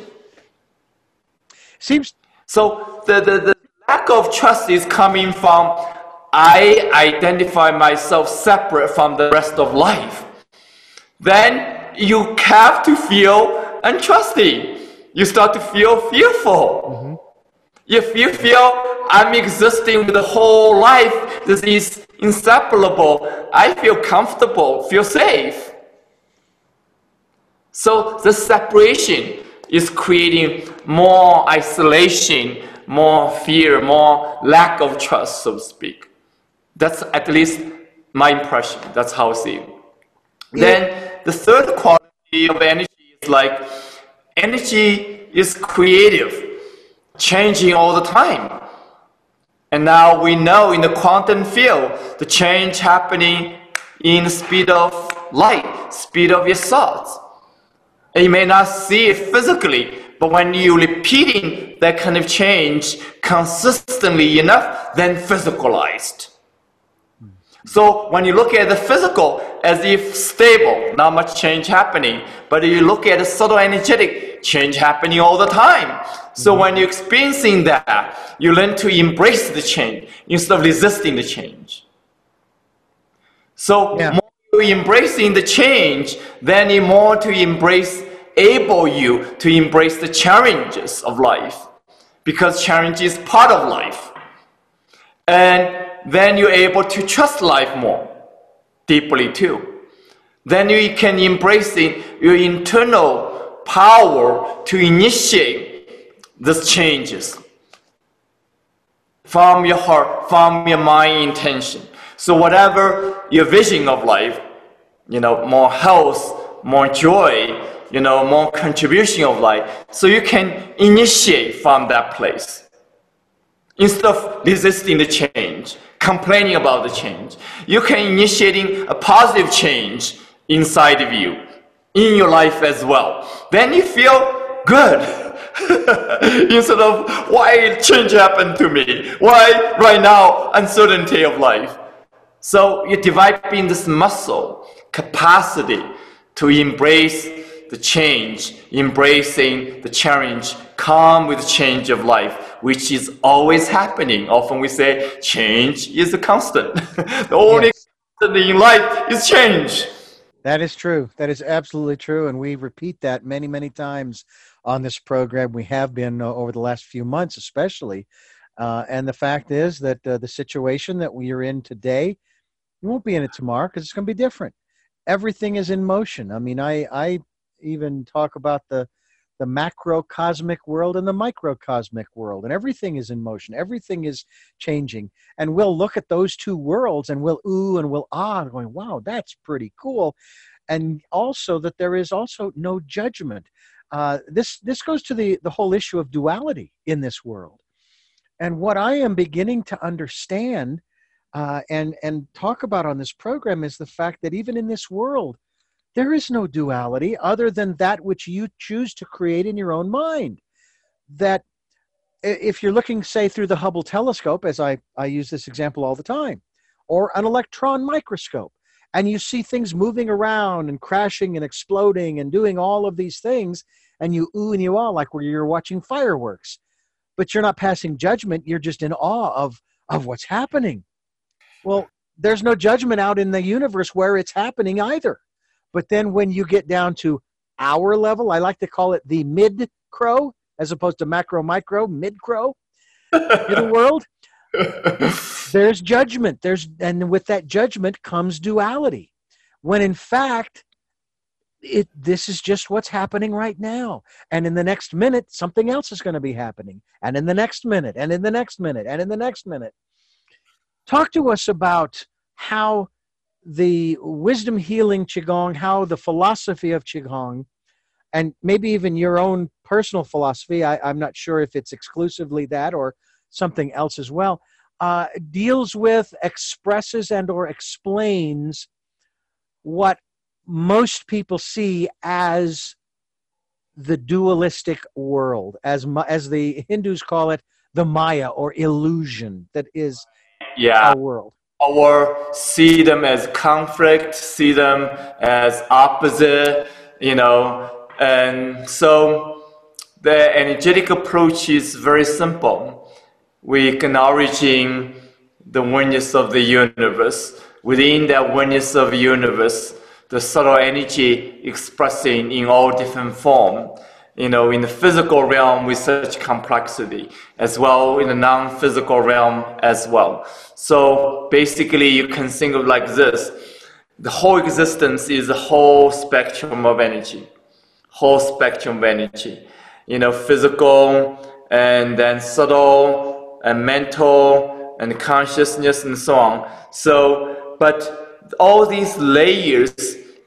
Seems so the, the, the lack of trust is coming from I identify myself separate from the rest of life. Then you have to feel untrusty. You start to feel fearful. Mm-hmm. If you feel I'm existing with the whole life, this is inseparable, I feel comfortable, feel safe. So the separation is creating more isolation, more fear, more lack of trust, so to speak. That's at least my impression. That's how I see it. Yeah. Then the third quality of energy is like energy is creative, changing all the time. And now we know in the quantum field, the change happening in the speed of light, speed of your thoughts. You may not see it physically, but when you're repeating that kind of change consistently enough, then physicalized. So when you look at the physical as if stable, not much change happening, but you look at the subtle energetic, change happening all the time. So when you're experiencing that, you learn to embrace the change instead of resisting the change. So yeah. Embracing the change, then you're more to embrace, able you to embrace the challenges of life, because challenge is part of life. And then you're able to trust life more deeply too. Then you can embrace it, your internal power to initiate these changes from your heart, from your mind intention. So whatever your vision of life, you know, more health, more joy, you know, more contribution of life. So you can initiate from that place. Instead of resisting the change, complaining about the change, you can initiating a positive change inside of you, in your life as well. Then you feel good. Instead of why change happened to me? Why right now uncertainty of life? So you're developing this muscle capacity to embrace the change, embracing the challenge, come with the change of life, which is always happening. Often we say change is a constant. The only yes. constant in life is change. That is true. That is absolutely true. And we repeat that many, many times on this program. We have been uh, over the last few months, especially. Uh, and the fact is that uh, the situation that we are in today, you won't be in it tomorrow because it's going to be different. Everything is in motion. I mean, I, I even talk about the, the macrocosmic world and the microcosmic world, and everything is in motion. Everything is changing. And we'll look at those two worlds and we'll ooh and we'll ah, and going, wow, that's pretty cool. And also that there is also no judgment. Uh, this, this goes to the, the whole issue of duality in this world. And what I am beginning to understand uh, and, and talk about on this program is the fact that even in this world, there is no duality other than that which you choose to create in your own mind. That if you're looking, say, through the Hubble telescope, as I, I use this example all the time, or an electron microscope, and you see things moving around and crashing and exploding and doing all of these things, and you ooh and you ah, like where you're watching fireworks. But you're not passing judgment, you're just in awe of, of what's happening. Well, there's no judgment out in the universe where it's happening either. But then when you get down to our level, I like to call it the mid-crow, as opposed to macro-micro, mid-crow, middle world, there's judgment. There's, and with that judgment comes duality, when in fact, it, this is just what's happening right now. And in the next minute, something else is going to be happening. And in the next minute, and in the next minute, and in the next minute. Talk to us about how the Wisdom Healing Qigong, how the philosophy of Qigong, and maybe even your own personal philosophy, I, I'm not sure if it's exclusively that or something else as well, uh, deals with, expresses, and or explains what most people see as the dualistic world, as as the Hindus call it, the Maya or illusion that is yeah. our world. Or see them as conflict, see them as opposite, you know. And so the energetic approach is very simple. We can origin the oneness of the universe. Within that oneness of the universe, the subtle energy expressing in all different form. You know, in the physical realm with such complexity, as well in the non-physical realm as well. So basically you can think of like this. The whole existence is a whole spectrum of energy. Whole spectrum of energy. You know, physical and then subtle and mental and consciousness and so on. So, but all these layers,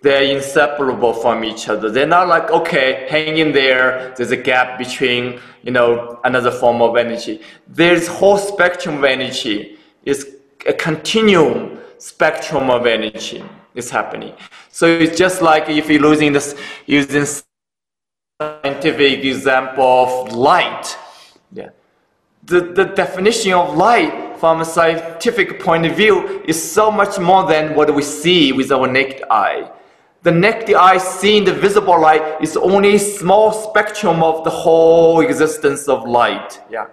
they're inseparable from each other. They're not like, okay, hang in there, there's a gap between, you know, another form of energy. There's whole spectrum of energy. It's a continuum spectrum of energy is happening. So it's just like if you're losing this, using scientific example of light. Yeah. The, the definition of light from a scientific point of view is so much more than what we see with our naked eye. The naked eye seeing the visible light is only a small spectrum of the whole existence of light. Yeah.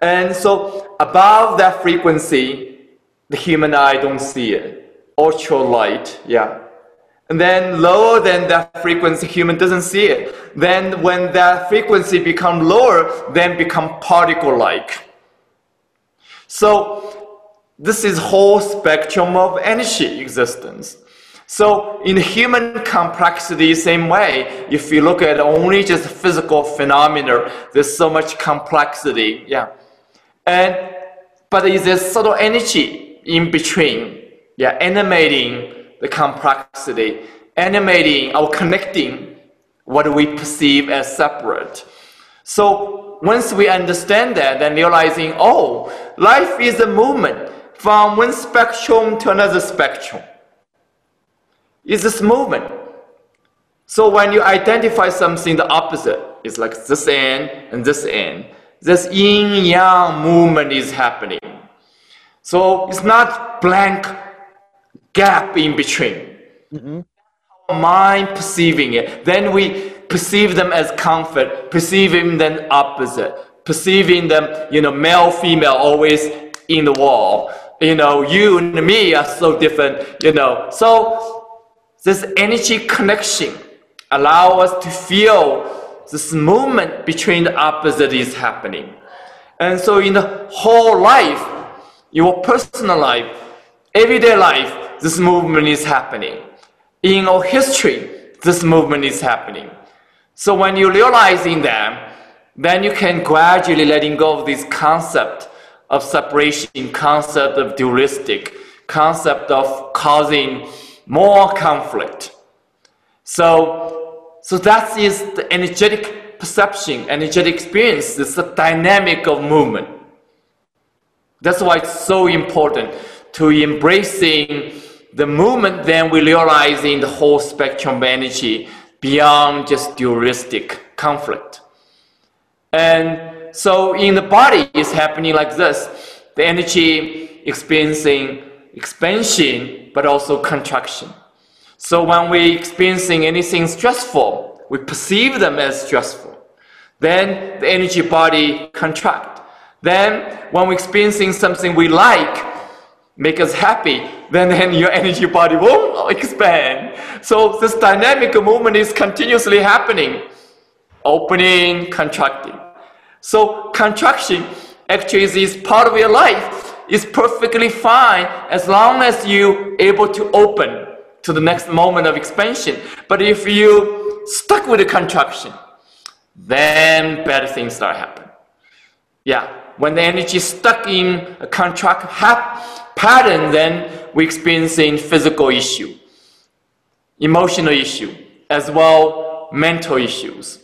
And so above that frequency, the human eye don't see it. Ultra light. Yeah. And then lower than that frequency, human doesn't see it. Then when that frequency becomes lower, then become particle-like. So this is whole spectrum of energy existence. So in human complexity, same way, if you look at only just physical phenomena, there's so much complexity. Yeah. And but is there subtle energy in between? Yeah, animating the complexity, animating or connecting what we perceive as separate. So once we understand that, then realizing, oh, life is a movement from one spectrum to another spectrum. It's this movement. So when you identify something the opposite, It's like this end and this end. This yin-yang movement is happening. So it's not blank gap in between. Mm-hmm. Mind perceiving it. Then we perceive them as comfort, perceiving them opposite, perceiving them, you know, male, female, always in the wall. You know, you and me are so different, you know. So this energy connection allows us to feel this movement between the opposite is happening. And so in the whole life, your personal life, everyday life, this movement is happening. In our history, this movement is happening. So when you're realizing that, then you can gradually letting go of this concept of separation, concept of dualistic, concept of causing more conflict. So, so that is the energetic perception, energetic experience. It's the dynamic of movement. That's why it's so important to embracing the movement. Then we realizing the whole spectrum of energy beyond just dualistic conflict. And so in the body is happening like this, the energy experiencing expansion, but also contraction. So when we're experiencing anything stressful, we perceive them as stressful. Then the energy body contract. Then when we're experiencing something we like, make us happy, then, then your energy body will expand. So this dynamic movement is continuously happening. Opening, contracting. So contraction actually is part of your life. It's perfectly fine as long as you're able to open to the next moment of expansion. But if you stuck with the contraction, then bad things start happening. Yeah, when the energy is stuck in a contract pattern, then we're experiencing physical issue, emotional issue, as well mental issues.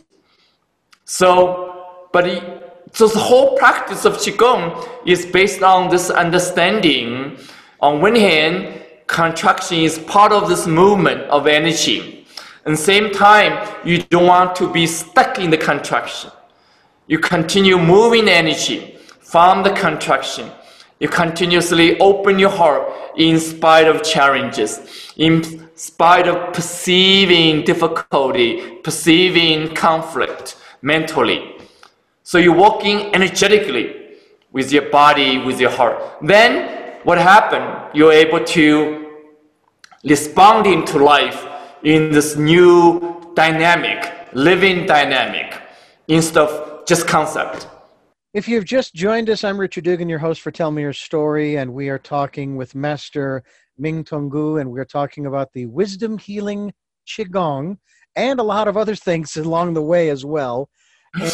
So, but it, so the whole practice of Qigong is based on this understanding. On one hand, contraction is part of this movement of energy. At the same time, you don't want to be stuck in the contraction. You continue moving energy from the contraction. You continuously open your heart in spite of challenges, in spite of perceiving difficulty, perceiving conflict. Mentally. So you're walking energetically with your body, with your heart. Then what happened? You're able to respond into life in this new dynamic, living dynamic, instead of just concept. If you've just joined us, I'm Richard Dugan, your host for Tell Me Your Story, and we are talking with Master Mingtong Gu, and we're talking about the Wisdom Healing Qigong, and a lot of other things along the way as well.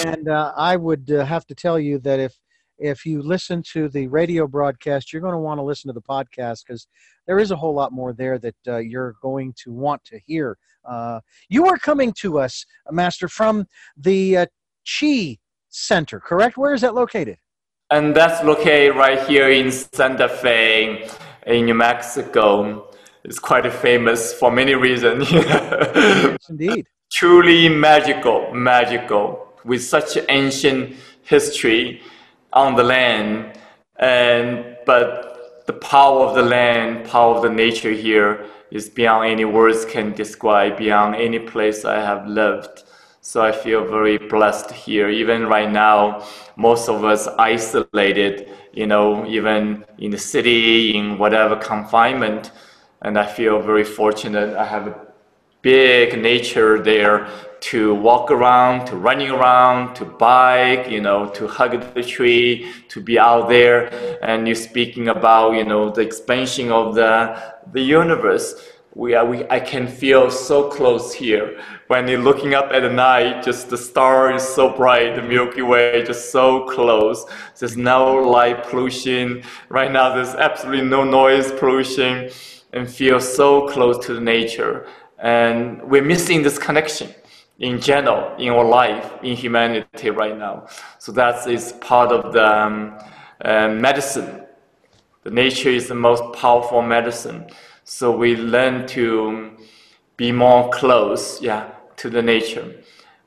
And uh, I would uh, have to tell you that if if you listen to the radio broadcast, you're going to want to listen to the podcast, because there is a whole lot more there that uh, you're going to want to hear. Uh, you are coming to us, Master, from the uh, Chi Center, correct? Where is that located? And that's located right here in Santa Fe, in New Mexico. It's quite famous for many reasons. Yes, indeed. Truly magical, magical, with such ancient history on the land. And but the power of the land, power of the nature here is beyond any words can describe, beyond any place I have lived. So I feel very blessed here. Even right now, most of us isolated, you know, even in the city, in whatever confinement. And I feel very fortunate. I have a big nature there to walk around, to running around, to bike, you know, to hug the tree, to be out there. And you're speaking about, you know, the expansion of the the universe. We are, we, I can feel so close here. When you're looking up at the night, just the star is so bright, the Milky Way, just so close. There's no light pollution. Right now, there's absolutely no noise pollution. And feel so close to the nature. And we're missing this connection in general, in our life, in humanity right now. So that is part of the um, uh, medicine. The nature is the most powerful medicine. So we learn to be more close, yeah, to the nature.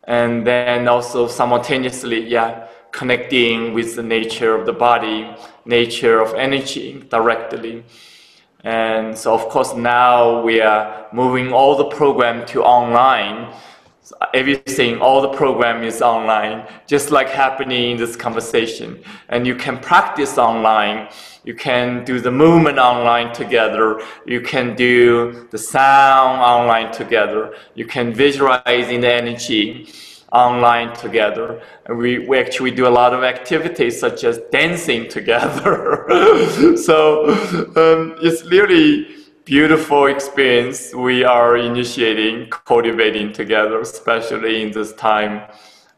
and then also simultaneously, yeah, connecting with the nature of the body, nature of energy directly. And so, of course, now we are moving all the program to online. So everything, all the program is online, just like happening in this conversation. And you can practice online. You can do the movement online together. You can do the sound online together. You can visualize in the energy online together. And we, we actually do a lot of activities such as dancing together. So um, it's really beautiful experience we are initiating, cultivating together, especially in this time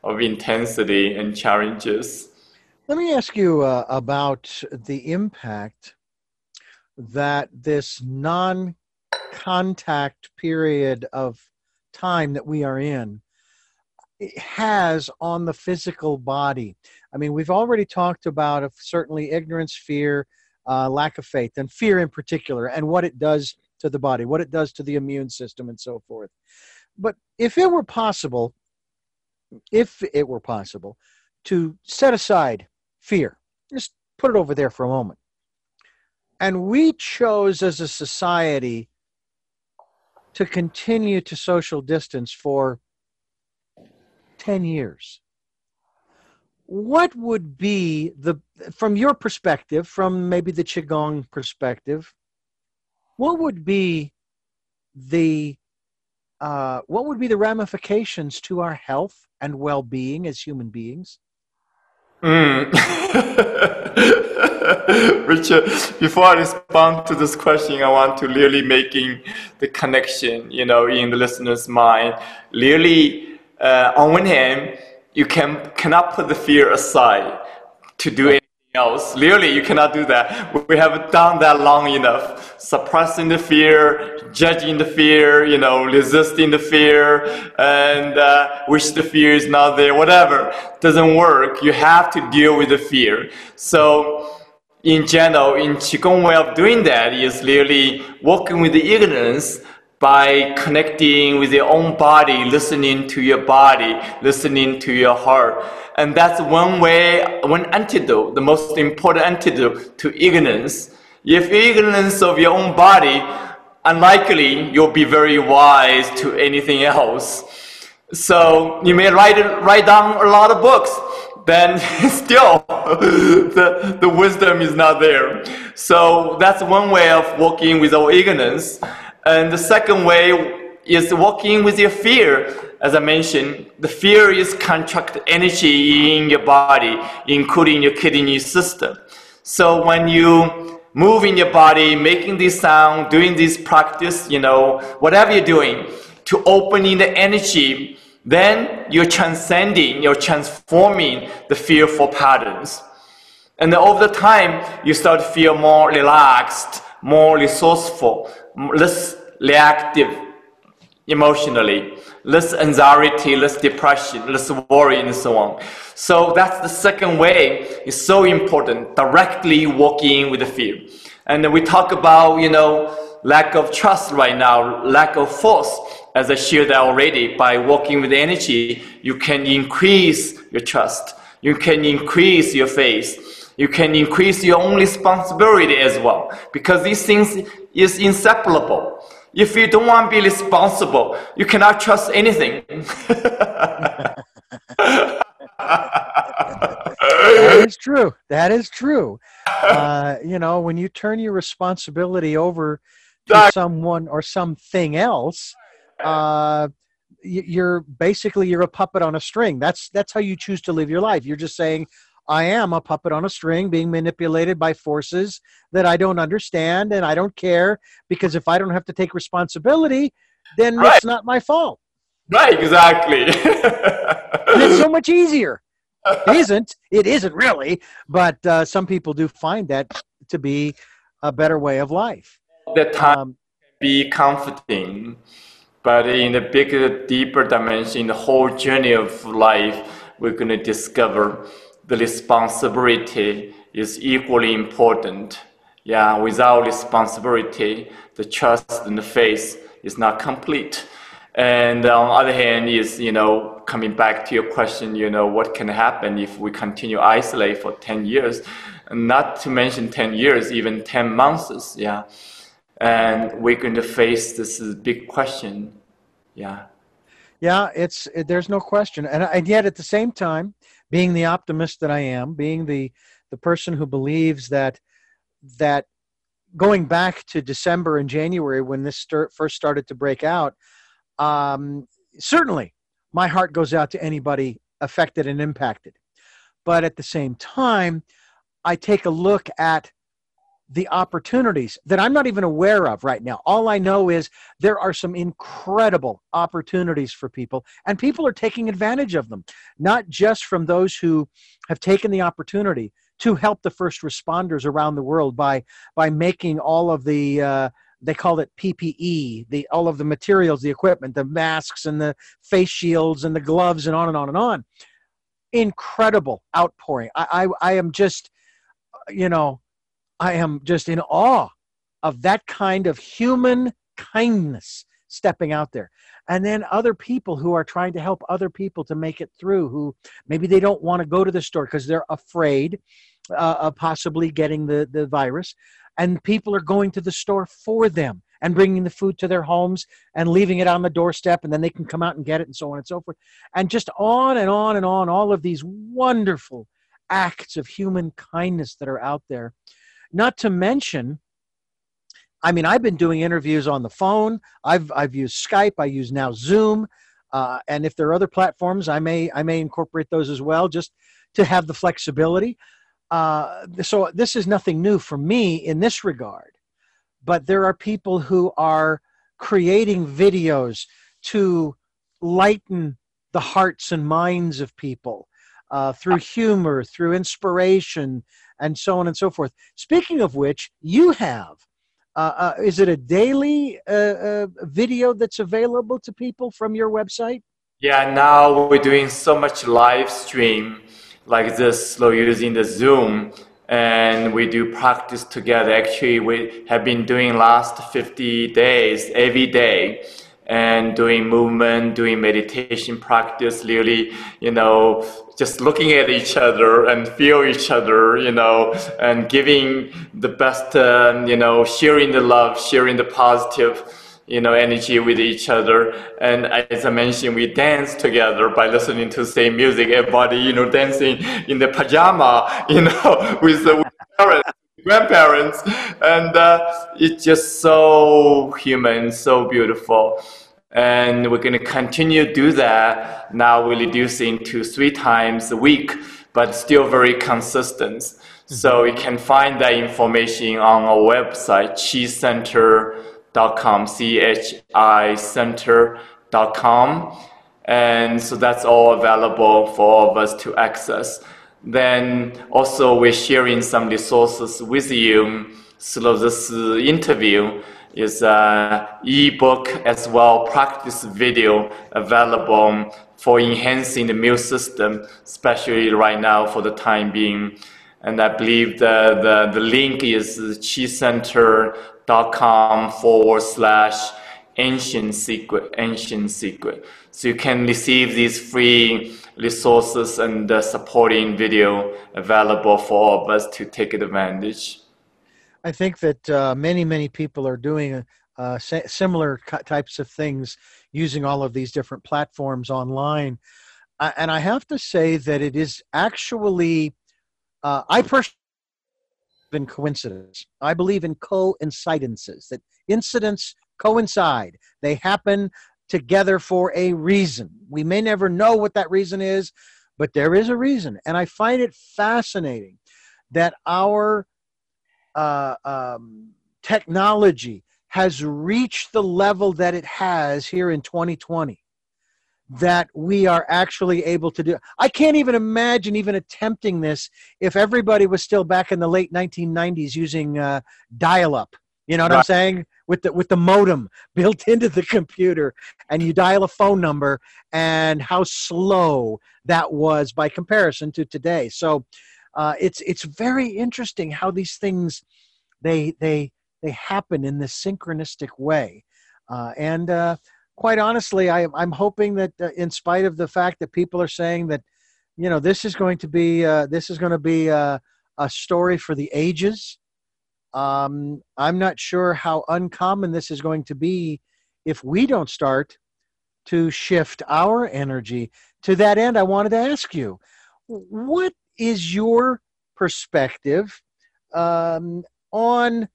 of intensity and challenges. Let me ask you uh, about the impact that this non-contact period of time that we are in has on the physical body. I mean, we've already talked about certainly ignorance, fear, Uh, lack of faith, and fear in particular, and what it does to the body, what it does to the immune system, and so forth. But if it were possible, if it were possible to set aside fear, just put it over there for a moment, and we chose as a society to continue to social distance for ten years, what would be the, from your perspective, from maybe the Qigong perspective, what would be the, uh, what would be the ramifications to our health and well-being as human beings? Mm. Richard, before I respond to this question, I want to really making the connection, you know, in the listener's mind. Really, uh, on one hand, you can cannot put the fear aside to do anything else. Really, you cannot do that. We haven't done that long enough. Suppressing the fear, judging the fear, you know, resisting the fear, and uh, wish the fear is not there, whatever. Doesn't work. You have to deal with the fear. So, in general, in Qigong way of doing that is really working with the ignorance, by connecting with your own body, listening to your body, listening to your heart. And that's one way, one antidote, the most important antidote to ignorance. If you're ignorant of your own body, unlikely you'll be very wise to anything else. So you may write, write down a lot of books, then still the, the wisdom is not there. So that's one way of working with our ignorance. And the second way is working with your fear. As I mentioned, the fear is contract energy in your body, including your kidney system. So when you move in your body, making this sound, doing this practice, you know, whatever you're doing, to open in the energy, then you're transcending, you're transforming the fearful patterns. And over the time, you start to feel more relaxed, more resourceful, less reactive emotionally, less anxiety, less depression, less worry, and so on. So that's the second way. It's so important, directly working with the fear. And we talk about, you know, lack of trust right now, lack of force. As I shared already, by working with energy, you can increase your trust. You can increase your faith. You can increase your own responsibility as well, because these things is inseparable. If you don't want to be responsible, you cannot trust anything. That is true. That is true. Uh, you know, when you turn your responsibility over to someone or something else, uh, you're basically you're a puppet on a string. That's that's how you choose to live your life. You're just saying, I am a puppet on a string being manipulated by forces that I don't understand, and I don't care, because if I don't have to take responsibility, then right, it's not my fault. Right, exactly. And it's so much easier. It isn't. It isn't really, but uh, some people do find that to be a better way of life. That time um, can be comforting, but in a bigger, deeper dimension, the whole journey of life, we're going to discover the responsibility is equally important. Yeah, without responsibility, the trust and the faith is not complete. And on the other hand is, you know, coming back to your question, you know, what can happen if we continue isolate for ten years, not to mention ten years, even ten months, yeah. And we're going to face this big question, yeah. Yeah, it's, it, there's no question. And, and yet at the same time, being the optimist that I am, being the, the person who believes that, that going back to December and January when this start, first started to break out, um, certainly my heart goes out to anybody affected and impacted. But at the same time, I take a look at the opportunities that I'm not even aware of right now. All I know is there are some incredible opportunities for people, and people are taking advantage of them, not just from those who have taken the opportunity to help the first responders around the world by, by making all of the, uh, they call it P P E, the, all of the materials, the equipment, the masks and the face shields and the gloves and on and on and on. Incredible outpouring. I, I, I am just, you know, I am just in awe of that kind of human kindness stepping out there. And then other people who are trying to help other people to make it through, who maybe they don't want to go to the store because they're afraid uh, of possibly getting the, the virus. And people are going to the store for them and bringing the food to their homes and leaving it on the doorstep, and then they can come out and get it and so on and so forth. And just on and on and on, all of these wonderful acts of human kindness that are out there. Not to mention, I mean, I've been doing interviews on the phone. I've I've used Skype. I use now Zoom, uh, and if there are other platforms, I may I may incorporate those as well, just to have the flexibility. Uh, so this is nothing new for me in this regard. But there are people who are creating videos to lighten the hearts and minds of people uh, through humor, through inspiration, and so on and so forth. Speaking of which, you have, uh, uh, is it a daily uh, uh, video that's available to people from your website? Yeah, now we're doing so much live stream like this, so using the Zoom, and we do practice together. Actually, we have been doing last fifty days every day, and doing movement, doing meditation practice, really, you know, just looking at each other and feel each other, you know, and giving the best, uh, you know, sharing the love, sharing the positive, you know, energy with each other. And as I mentioned, we dance together by listening to the same music, everybody, you know, dancing in the pajama, you know, with the parents, grandparents, and uh, it's just so human, so beautiful. And we're going to continue to do that. Now we're reducing to three times a week, but still very consistent. Mm-hmm. So you can find that information on our website, chi center dot com, C H I center dot com. And so that's all available for all of us to access. Then also we're sharing some resources with you. So this interview is an ebook as well, practice video available for enhancing the immune system, especially right now for the time being. And I believe the, the, the link is chi center dot com forward slash ancient secret, ancient secret. So you can receive these free resources and the supporting video available for all of us to take advantage. I think that uh, many, many people are doing uh, similar types of things using all of these different platforms online. Uh, and I have to say that it is actually, uh, I personally believe in coincidence. I believe in coincidences, that incidents coincide. They happen together for a reason. We may never know what that reason is, but there is a reason. And I find it fascinating that our Uh, um, technology has reached the level that it has here in twenty twenty, that we are actually able to do. I can't even imagine even attempting this if everybody was still back in the late nineteen nineties using uh, dial-up. You know what right. I'm saying? With the, with the modem built into the computer, and you dial a phone number, and how slow that was by comparison to today. So Uh, it's it's very interesting how these things they they they happen in this synchronistic way, uh, and uh, quite honestly, I, I'm hoping that uh, in spite of the fact that people are saying that, you know, this is going to be, uh, this is going to be uh, a story for the ages. Um, I'm not sure how uncommon this is going to be if we don't start to shift our energy. To that end, I wanted to ask you, what is your perspective um, on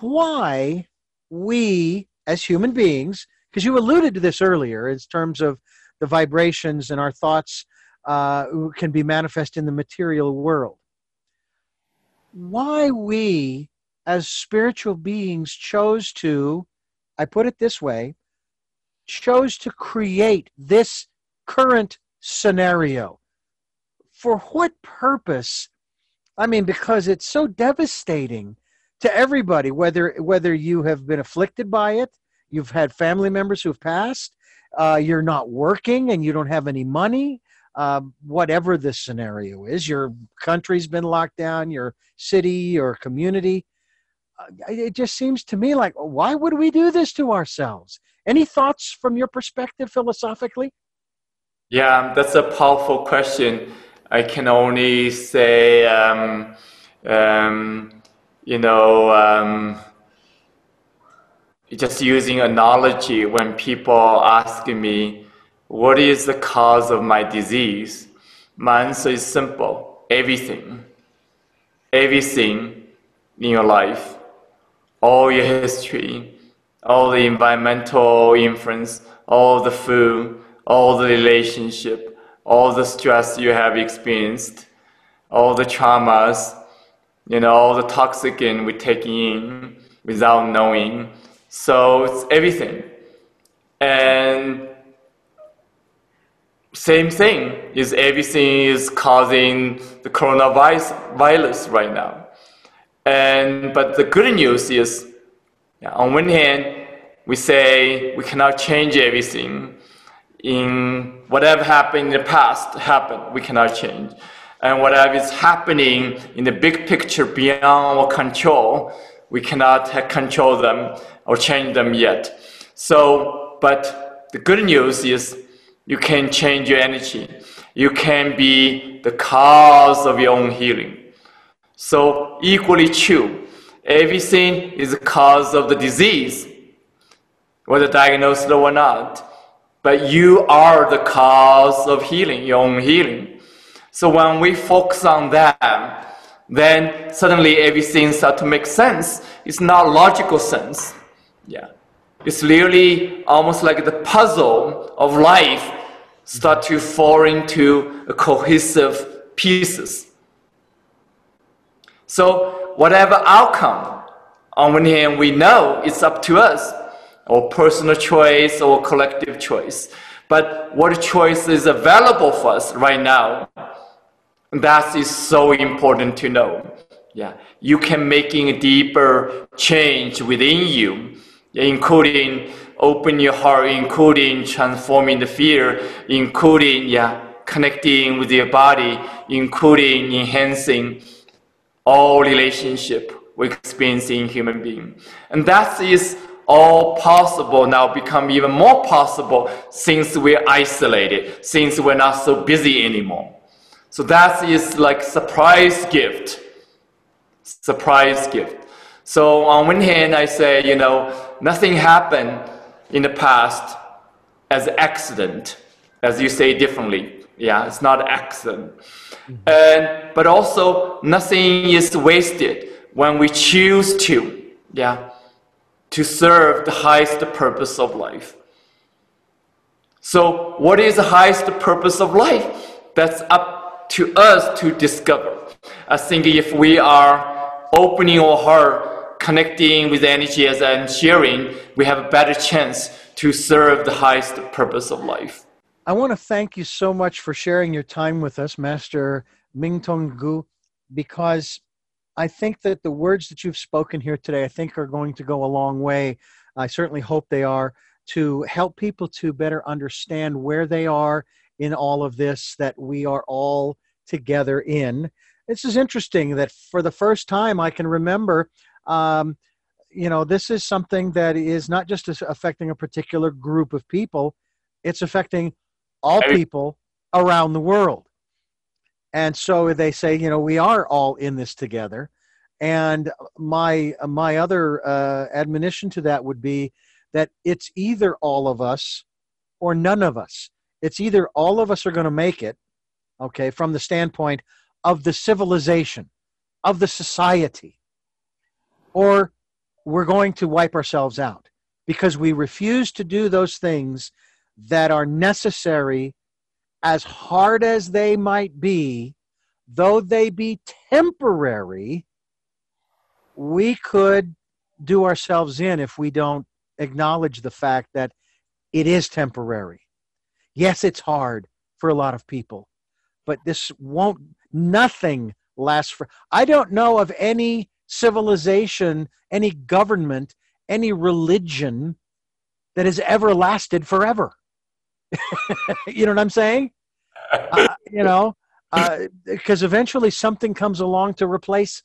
why we as human beings, because you alluded to this earlier in terms of the vibrations and our thoughts uh, can be manifest in the material world, why we as spiritual beings chose to, I put it this way, chose to create this current scenario. For what purpose? I mean, because it's so devastating to everybody, whether whether you have been afflicted by it, you've had family members who've passed, uh, you're not working and you don't have any money, uh, whatever the scenario is, your country's been locked down, your city or community. Uh, it just seems to me like, why would we do this to ourselves? Any thoughts from your perspective philosophically? Yeah, that's a powerful question. I can only say, um, um, you know, um, just using analogy, when people ask me, what is the cause of my disease? My answer is simple. Everything. Everything in your life. All your history. All the environmental influence. All the food. All the relationship. All the stress you have experienced, all the traumas, you know, all the toxicant we're taking in without knowing. So it's everything. And same thing is everything is causing the coronavirus right now. And but the good news is, on one hand, we say we cannot change everything. In whatever happened in the past happened, we cannot change. And whatever is happening in the big picture beyond our control, we cannot control them or change them yet. So, but the good news is you can change your energy. You can be the cause of your own healing. So equally true, everything is the cause of the disease, whether diagnosed or not. But you are the cause of healing, your own healing. So when we focus on that, then suddenly everything starts to make sense. It's not logical sense. Yeah. It's really almost like the puzzle of life start to fall into a cohesive pieces. So whatever outcome, on one hand we know it's up to us, or personal choice, or collective choice. But what choice is available for us right now, that is so important to know. Yeah, you can making a deeper change within you, including open your heart, including transforming the fear, including yeah, connecting with your body, including enhancing all relationship we experience in human being. And that is all possible now, become even more possible since we're isolated, since we're not so busy anymore. So that is like surprise gift, surprise gift. So on one hand, I say, you know, nothing happened in the past as accident, as you say differently. Yeah, it's not accident. Mm-hmm. And, but also nothing is wasted when we choose to, yeah, to serve the highest purpose of life. So what is the highest purpose of life? That's up to us to discover. I think if we are opening our heart, connecting with energy as I'm sharing, we have a better chance to serve the highest purpose of life. I want to thank you so much for sharing your time with us, Master Mingtong Gu, because I think that the words that you've spoken here today, I think are going to go a long way. I certainly hope they are, to help people to better understand where they are in all of this that we are all together in. This is interesting that for the first time I can remember, um, you know, this is something that is not just affecting a particular group of people. It's affecting all people around the world. And so they say, you know, we are all in this together. And my, my other uh, admonition to that would be that it's either all of us or none of us. It's either all of us are going to make it, okay, from the standpoint of the civilization, of the society, or we're going to wipe ourselves out because we refuse to do those things that are necessary, as hard as they might be, though they be temporary. We could do ourselves in if we don't acknowledge the fact that it is temporary. Yes, it's hard for a lot of people, but this won't, nothing lasts for, I don't know of any civilization, any government, any religion that has ever lasted forever. You know what I'm saying? Uh, you know, because uh, eventually something comes along to replace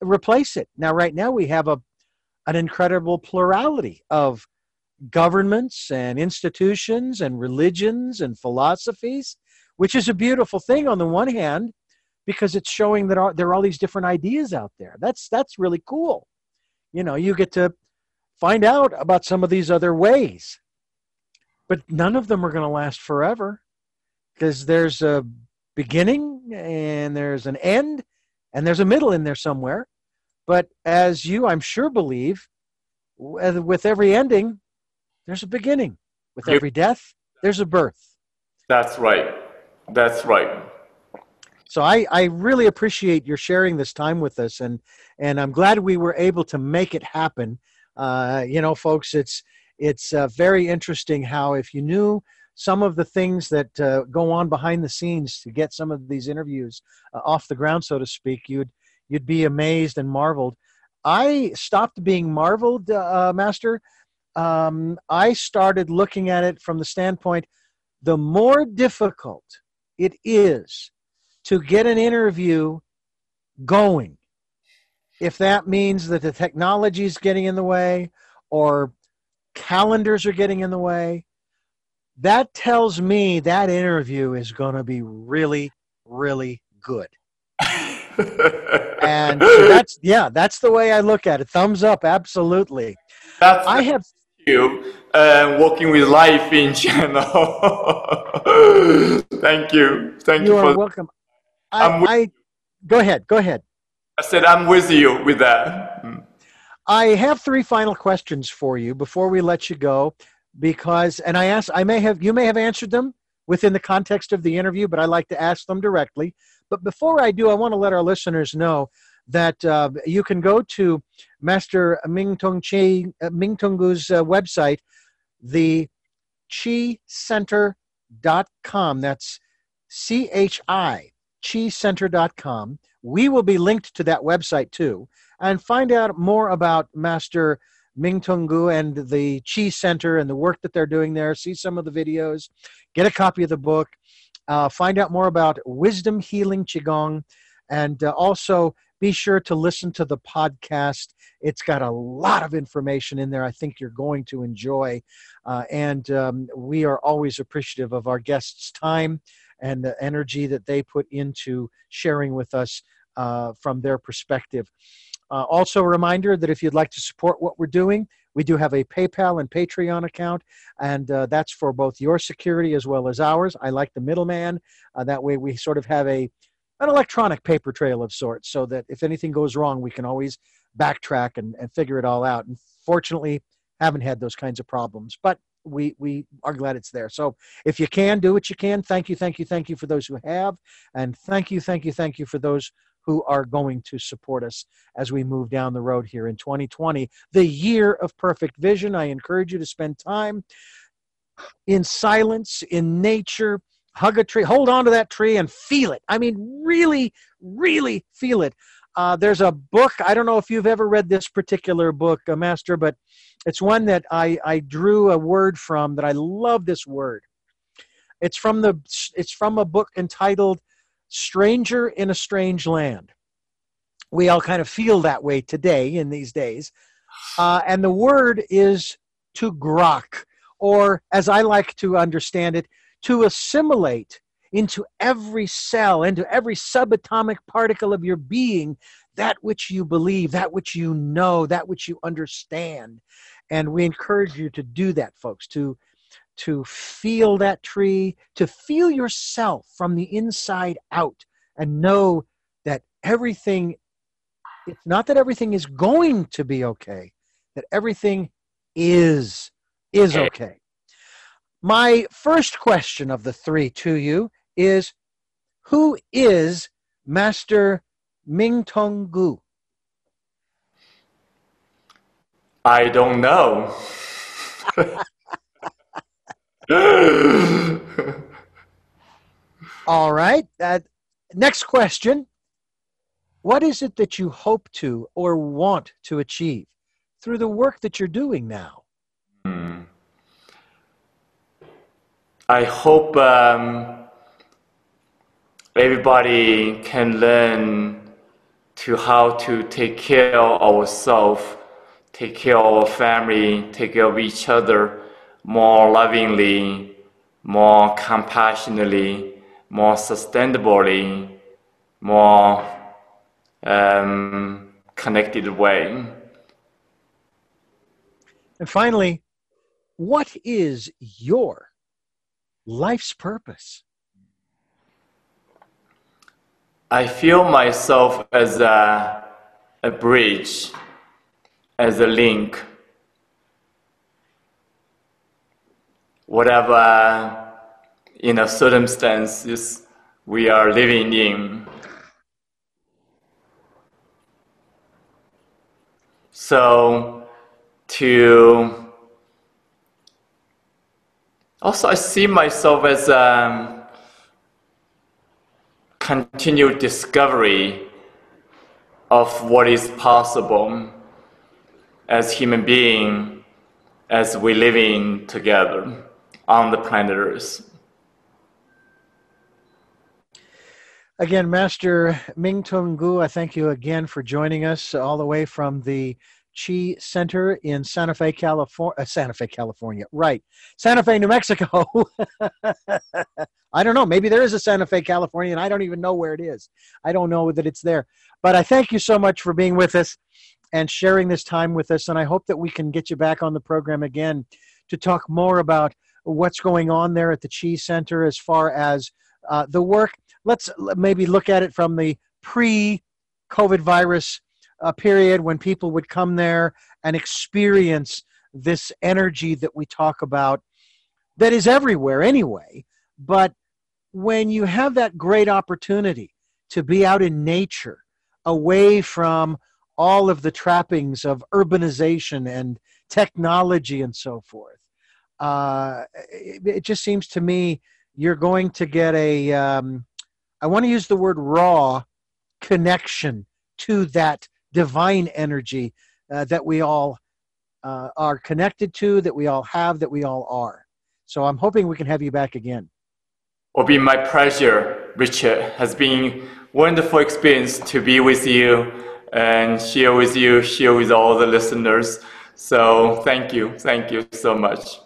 replace it. Now, right now we have a an incredible plurality of governments and institutions and religions and philosophies, which is a beautiful thing on the one hand, because it's showing that all, there are all these different ideas out there. That's that's really cool. You know, you get to find out about some of these other ways. But none of them are going to last forever, because there's a beginning and there's an end and there's a middle in there somewhere. But as you, I'm sure, believe, with every ending, there's a beginning. With every death, there's a birth. That's right. That's right. So I, I really appreciate your sharing this time with us, and, and I'm glad we were able to make it happen. Uh, you know, folks, it's It's uh, very interesting how, if you knew some of the things that uh, go on behind the scenes to get some of these interviews uh, off the ground, so to speak, you'd you'd be amazed and marveled. I stopped being marveled, uh, Master. Um, I started looking at it from the standpoint: the more difficult it is to get an interview going, if that means that the technology is getting in the way, or calendars are getting in the way, that tells me that interview is going to be really, really good. And so that's, yeah, that's the way I look at it. Thumbs up. Absolutely. That's I have you and uh, walking with life in channel. Thank you. Thank you. You are for welcome. I, I'm with I, you. Go ahead. Go ahead. I said, I'm with you with that. Mm. I have three final questions for you before we let you go, because, and I ask, I may have, you may have answered them within the context of the interview, but I like to ask them directly. But before I do, I want to let our listeners know that uh, you can go to Master Mingtong Chi, uh, Mingtong Gu's uh, website, the chi center dot com. That's C H I, chi center dot com. We will be linked to that website too, and find out more about Master Mingtong Gu and the Chi Center and the work that they're doing there. See some of the videos, get a copy of the book, uh, find out more about Wisdom Healing Qigong, and uh, also be sure to listen to the podcast. It's got a lot of information in there I think you're going to enjoy, uh, and um, we are always appreciative of our guests' time and the energy that they put into sharing with us uh, from their perspective. Uh, also a reminder that if you'd like to support what we're doing, we do have a PayPal and Patreon account, and uh, that's for both your security as well as ours. I like the middleman. Uh, that way we sort of have a an electronic paper trail of sorts, so that if anything goes wrong, we can always backtrack and, and figure it all out. And fortunately, haven't had those kinds of problems, but we we are glad it's there. So if you can, do what you can. Thank you, thank you, thank you for those who have, and thank you, thank you, thank you for those who are going to support us as we move down the road here in twenty twenty, the year of perfect vision. I encourage you to spend time in silence, in nature. Hug a tree, hold on to that tree and feel it. I mean, really, really feel it. Uh, there's a book, I don't know if you've ever read this particular book, uh, Master, but it's one that I, I drew a word from that I love this word. It's from the it's from a book entitled Stranger in a Strange Land. We all kind of feel that way today in these days. Uh, and the word is to grok, or as I like to understand it, to assimilate into every cell, into every subatomic particle of your being, that which you believe, that which you know, that which you understand. And we encourage you to do that, folks, to, to feel that tree, to feel yourself from the inside out, and know that everything, it's not that everything is going to be okay, that everything is, is okay. My first question of the three to you is, who is Master Mingtong Gu? I don't know. All right. Uh, next question. What is it that you hope to or want to achieve through the work that you're doing now? Hmm. I hope um, everybody can learn to how to take care of ourselves, take care of our family, take care of each other more lovingly, more compassionately, more sustainably, more um, connected way. And finally, what is your life's purpose? I feel myself as a, a bridge, as a link. Whatever, you know, circumstances we are living in. So, to also I see myself as a continued discovery of what is possible as human being, as we live in together on the planet Earth. Again, Master Mingtong Gu, I thank you again for joining us all the way from the Chi Center in Santa Fe, California, uh, Santa Fe, California, right. Santa Fe, New Mexico. I don't know. Maybe there is a Santa Fe, California, and I don't even know where it is. I don't know that it's there. But I thank you so much for being with us and sharing this time with us. And I hope that we can get you back on the program again to talk more about what's going on there at the Chi Center as far as uh, the work. Let's maybe look at it from the pre-COVID virus a period when people would come there and experience this energy that we talk about that is everywhere anyway. But when you have that great opportunity to be out in nature, away from all of the trappings of urbanization and technology and so forth, uh, it, it just seems to me you're going to get a, um, I want to use the word raw, connection to that divine energy uh, that we all uh, are connected to, that we all have, that we all are. So I'm hoping we can have you back again. It'll be my pleasure, Richard. It has been a wonderful experience to be with you and share with you, share with all the listeners. So thank you. Thank you so much.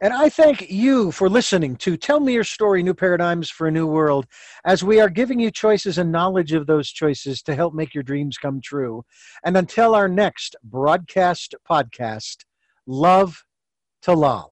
And I thank you for listening to Tell Me Your Story, New Paradigms for a New World, as we are giving you choices and knowledge of those choices to help make your dreams come true. And until our next broadcast podcast, love to Lal.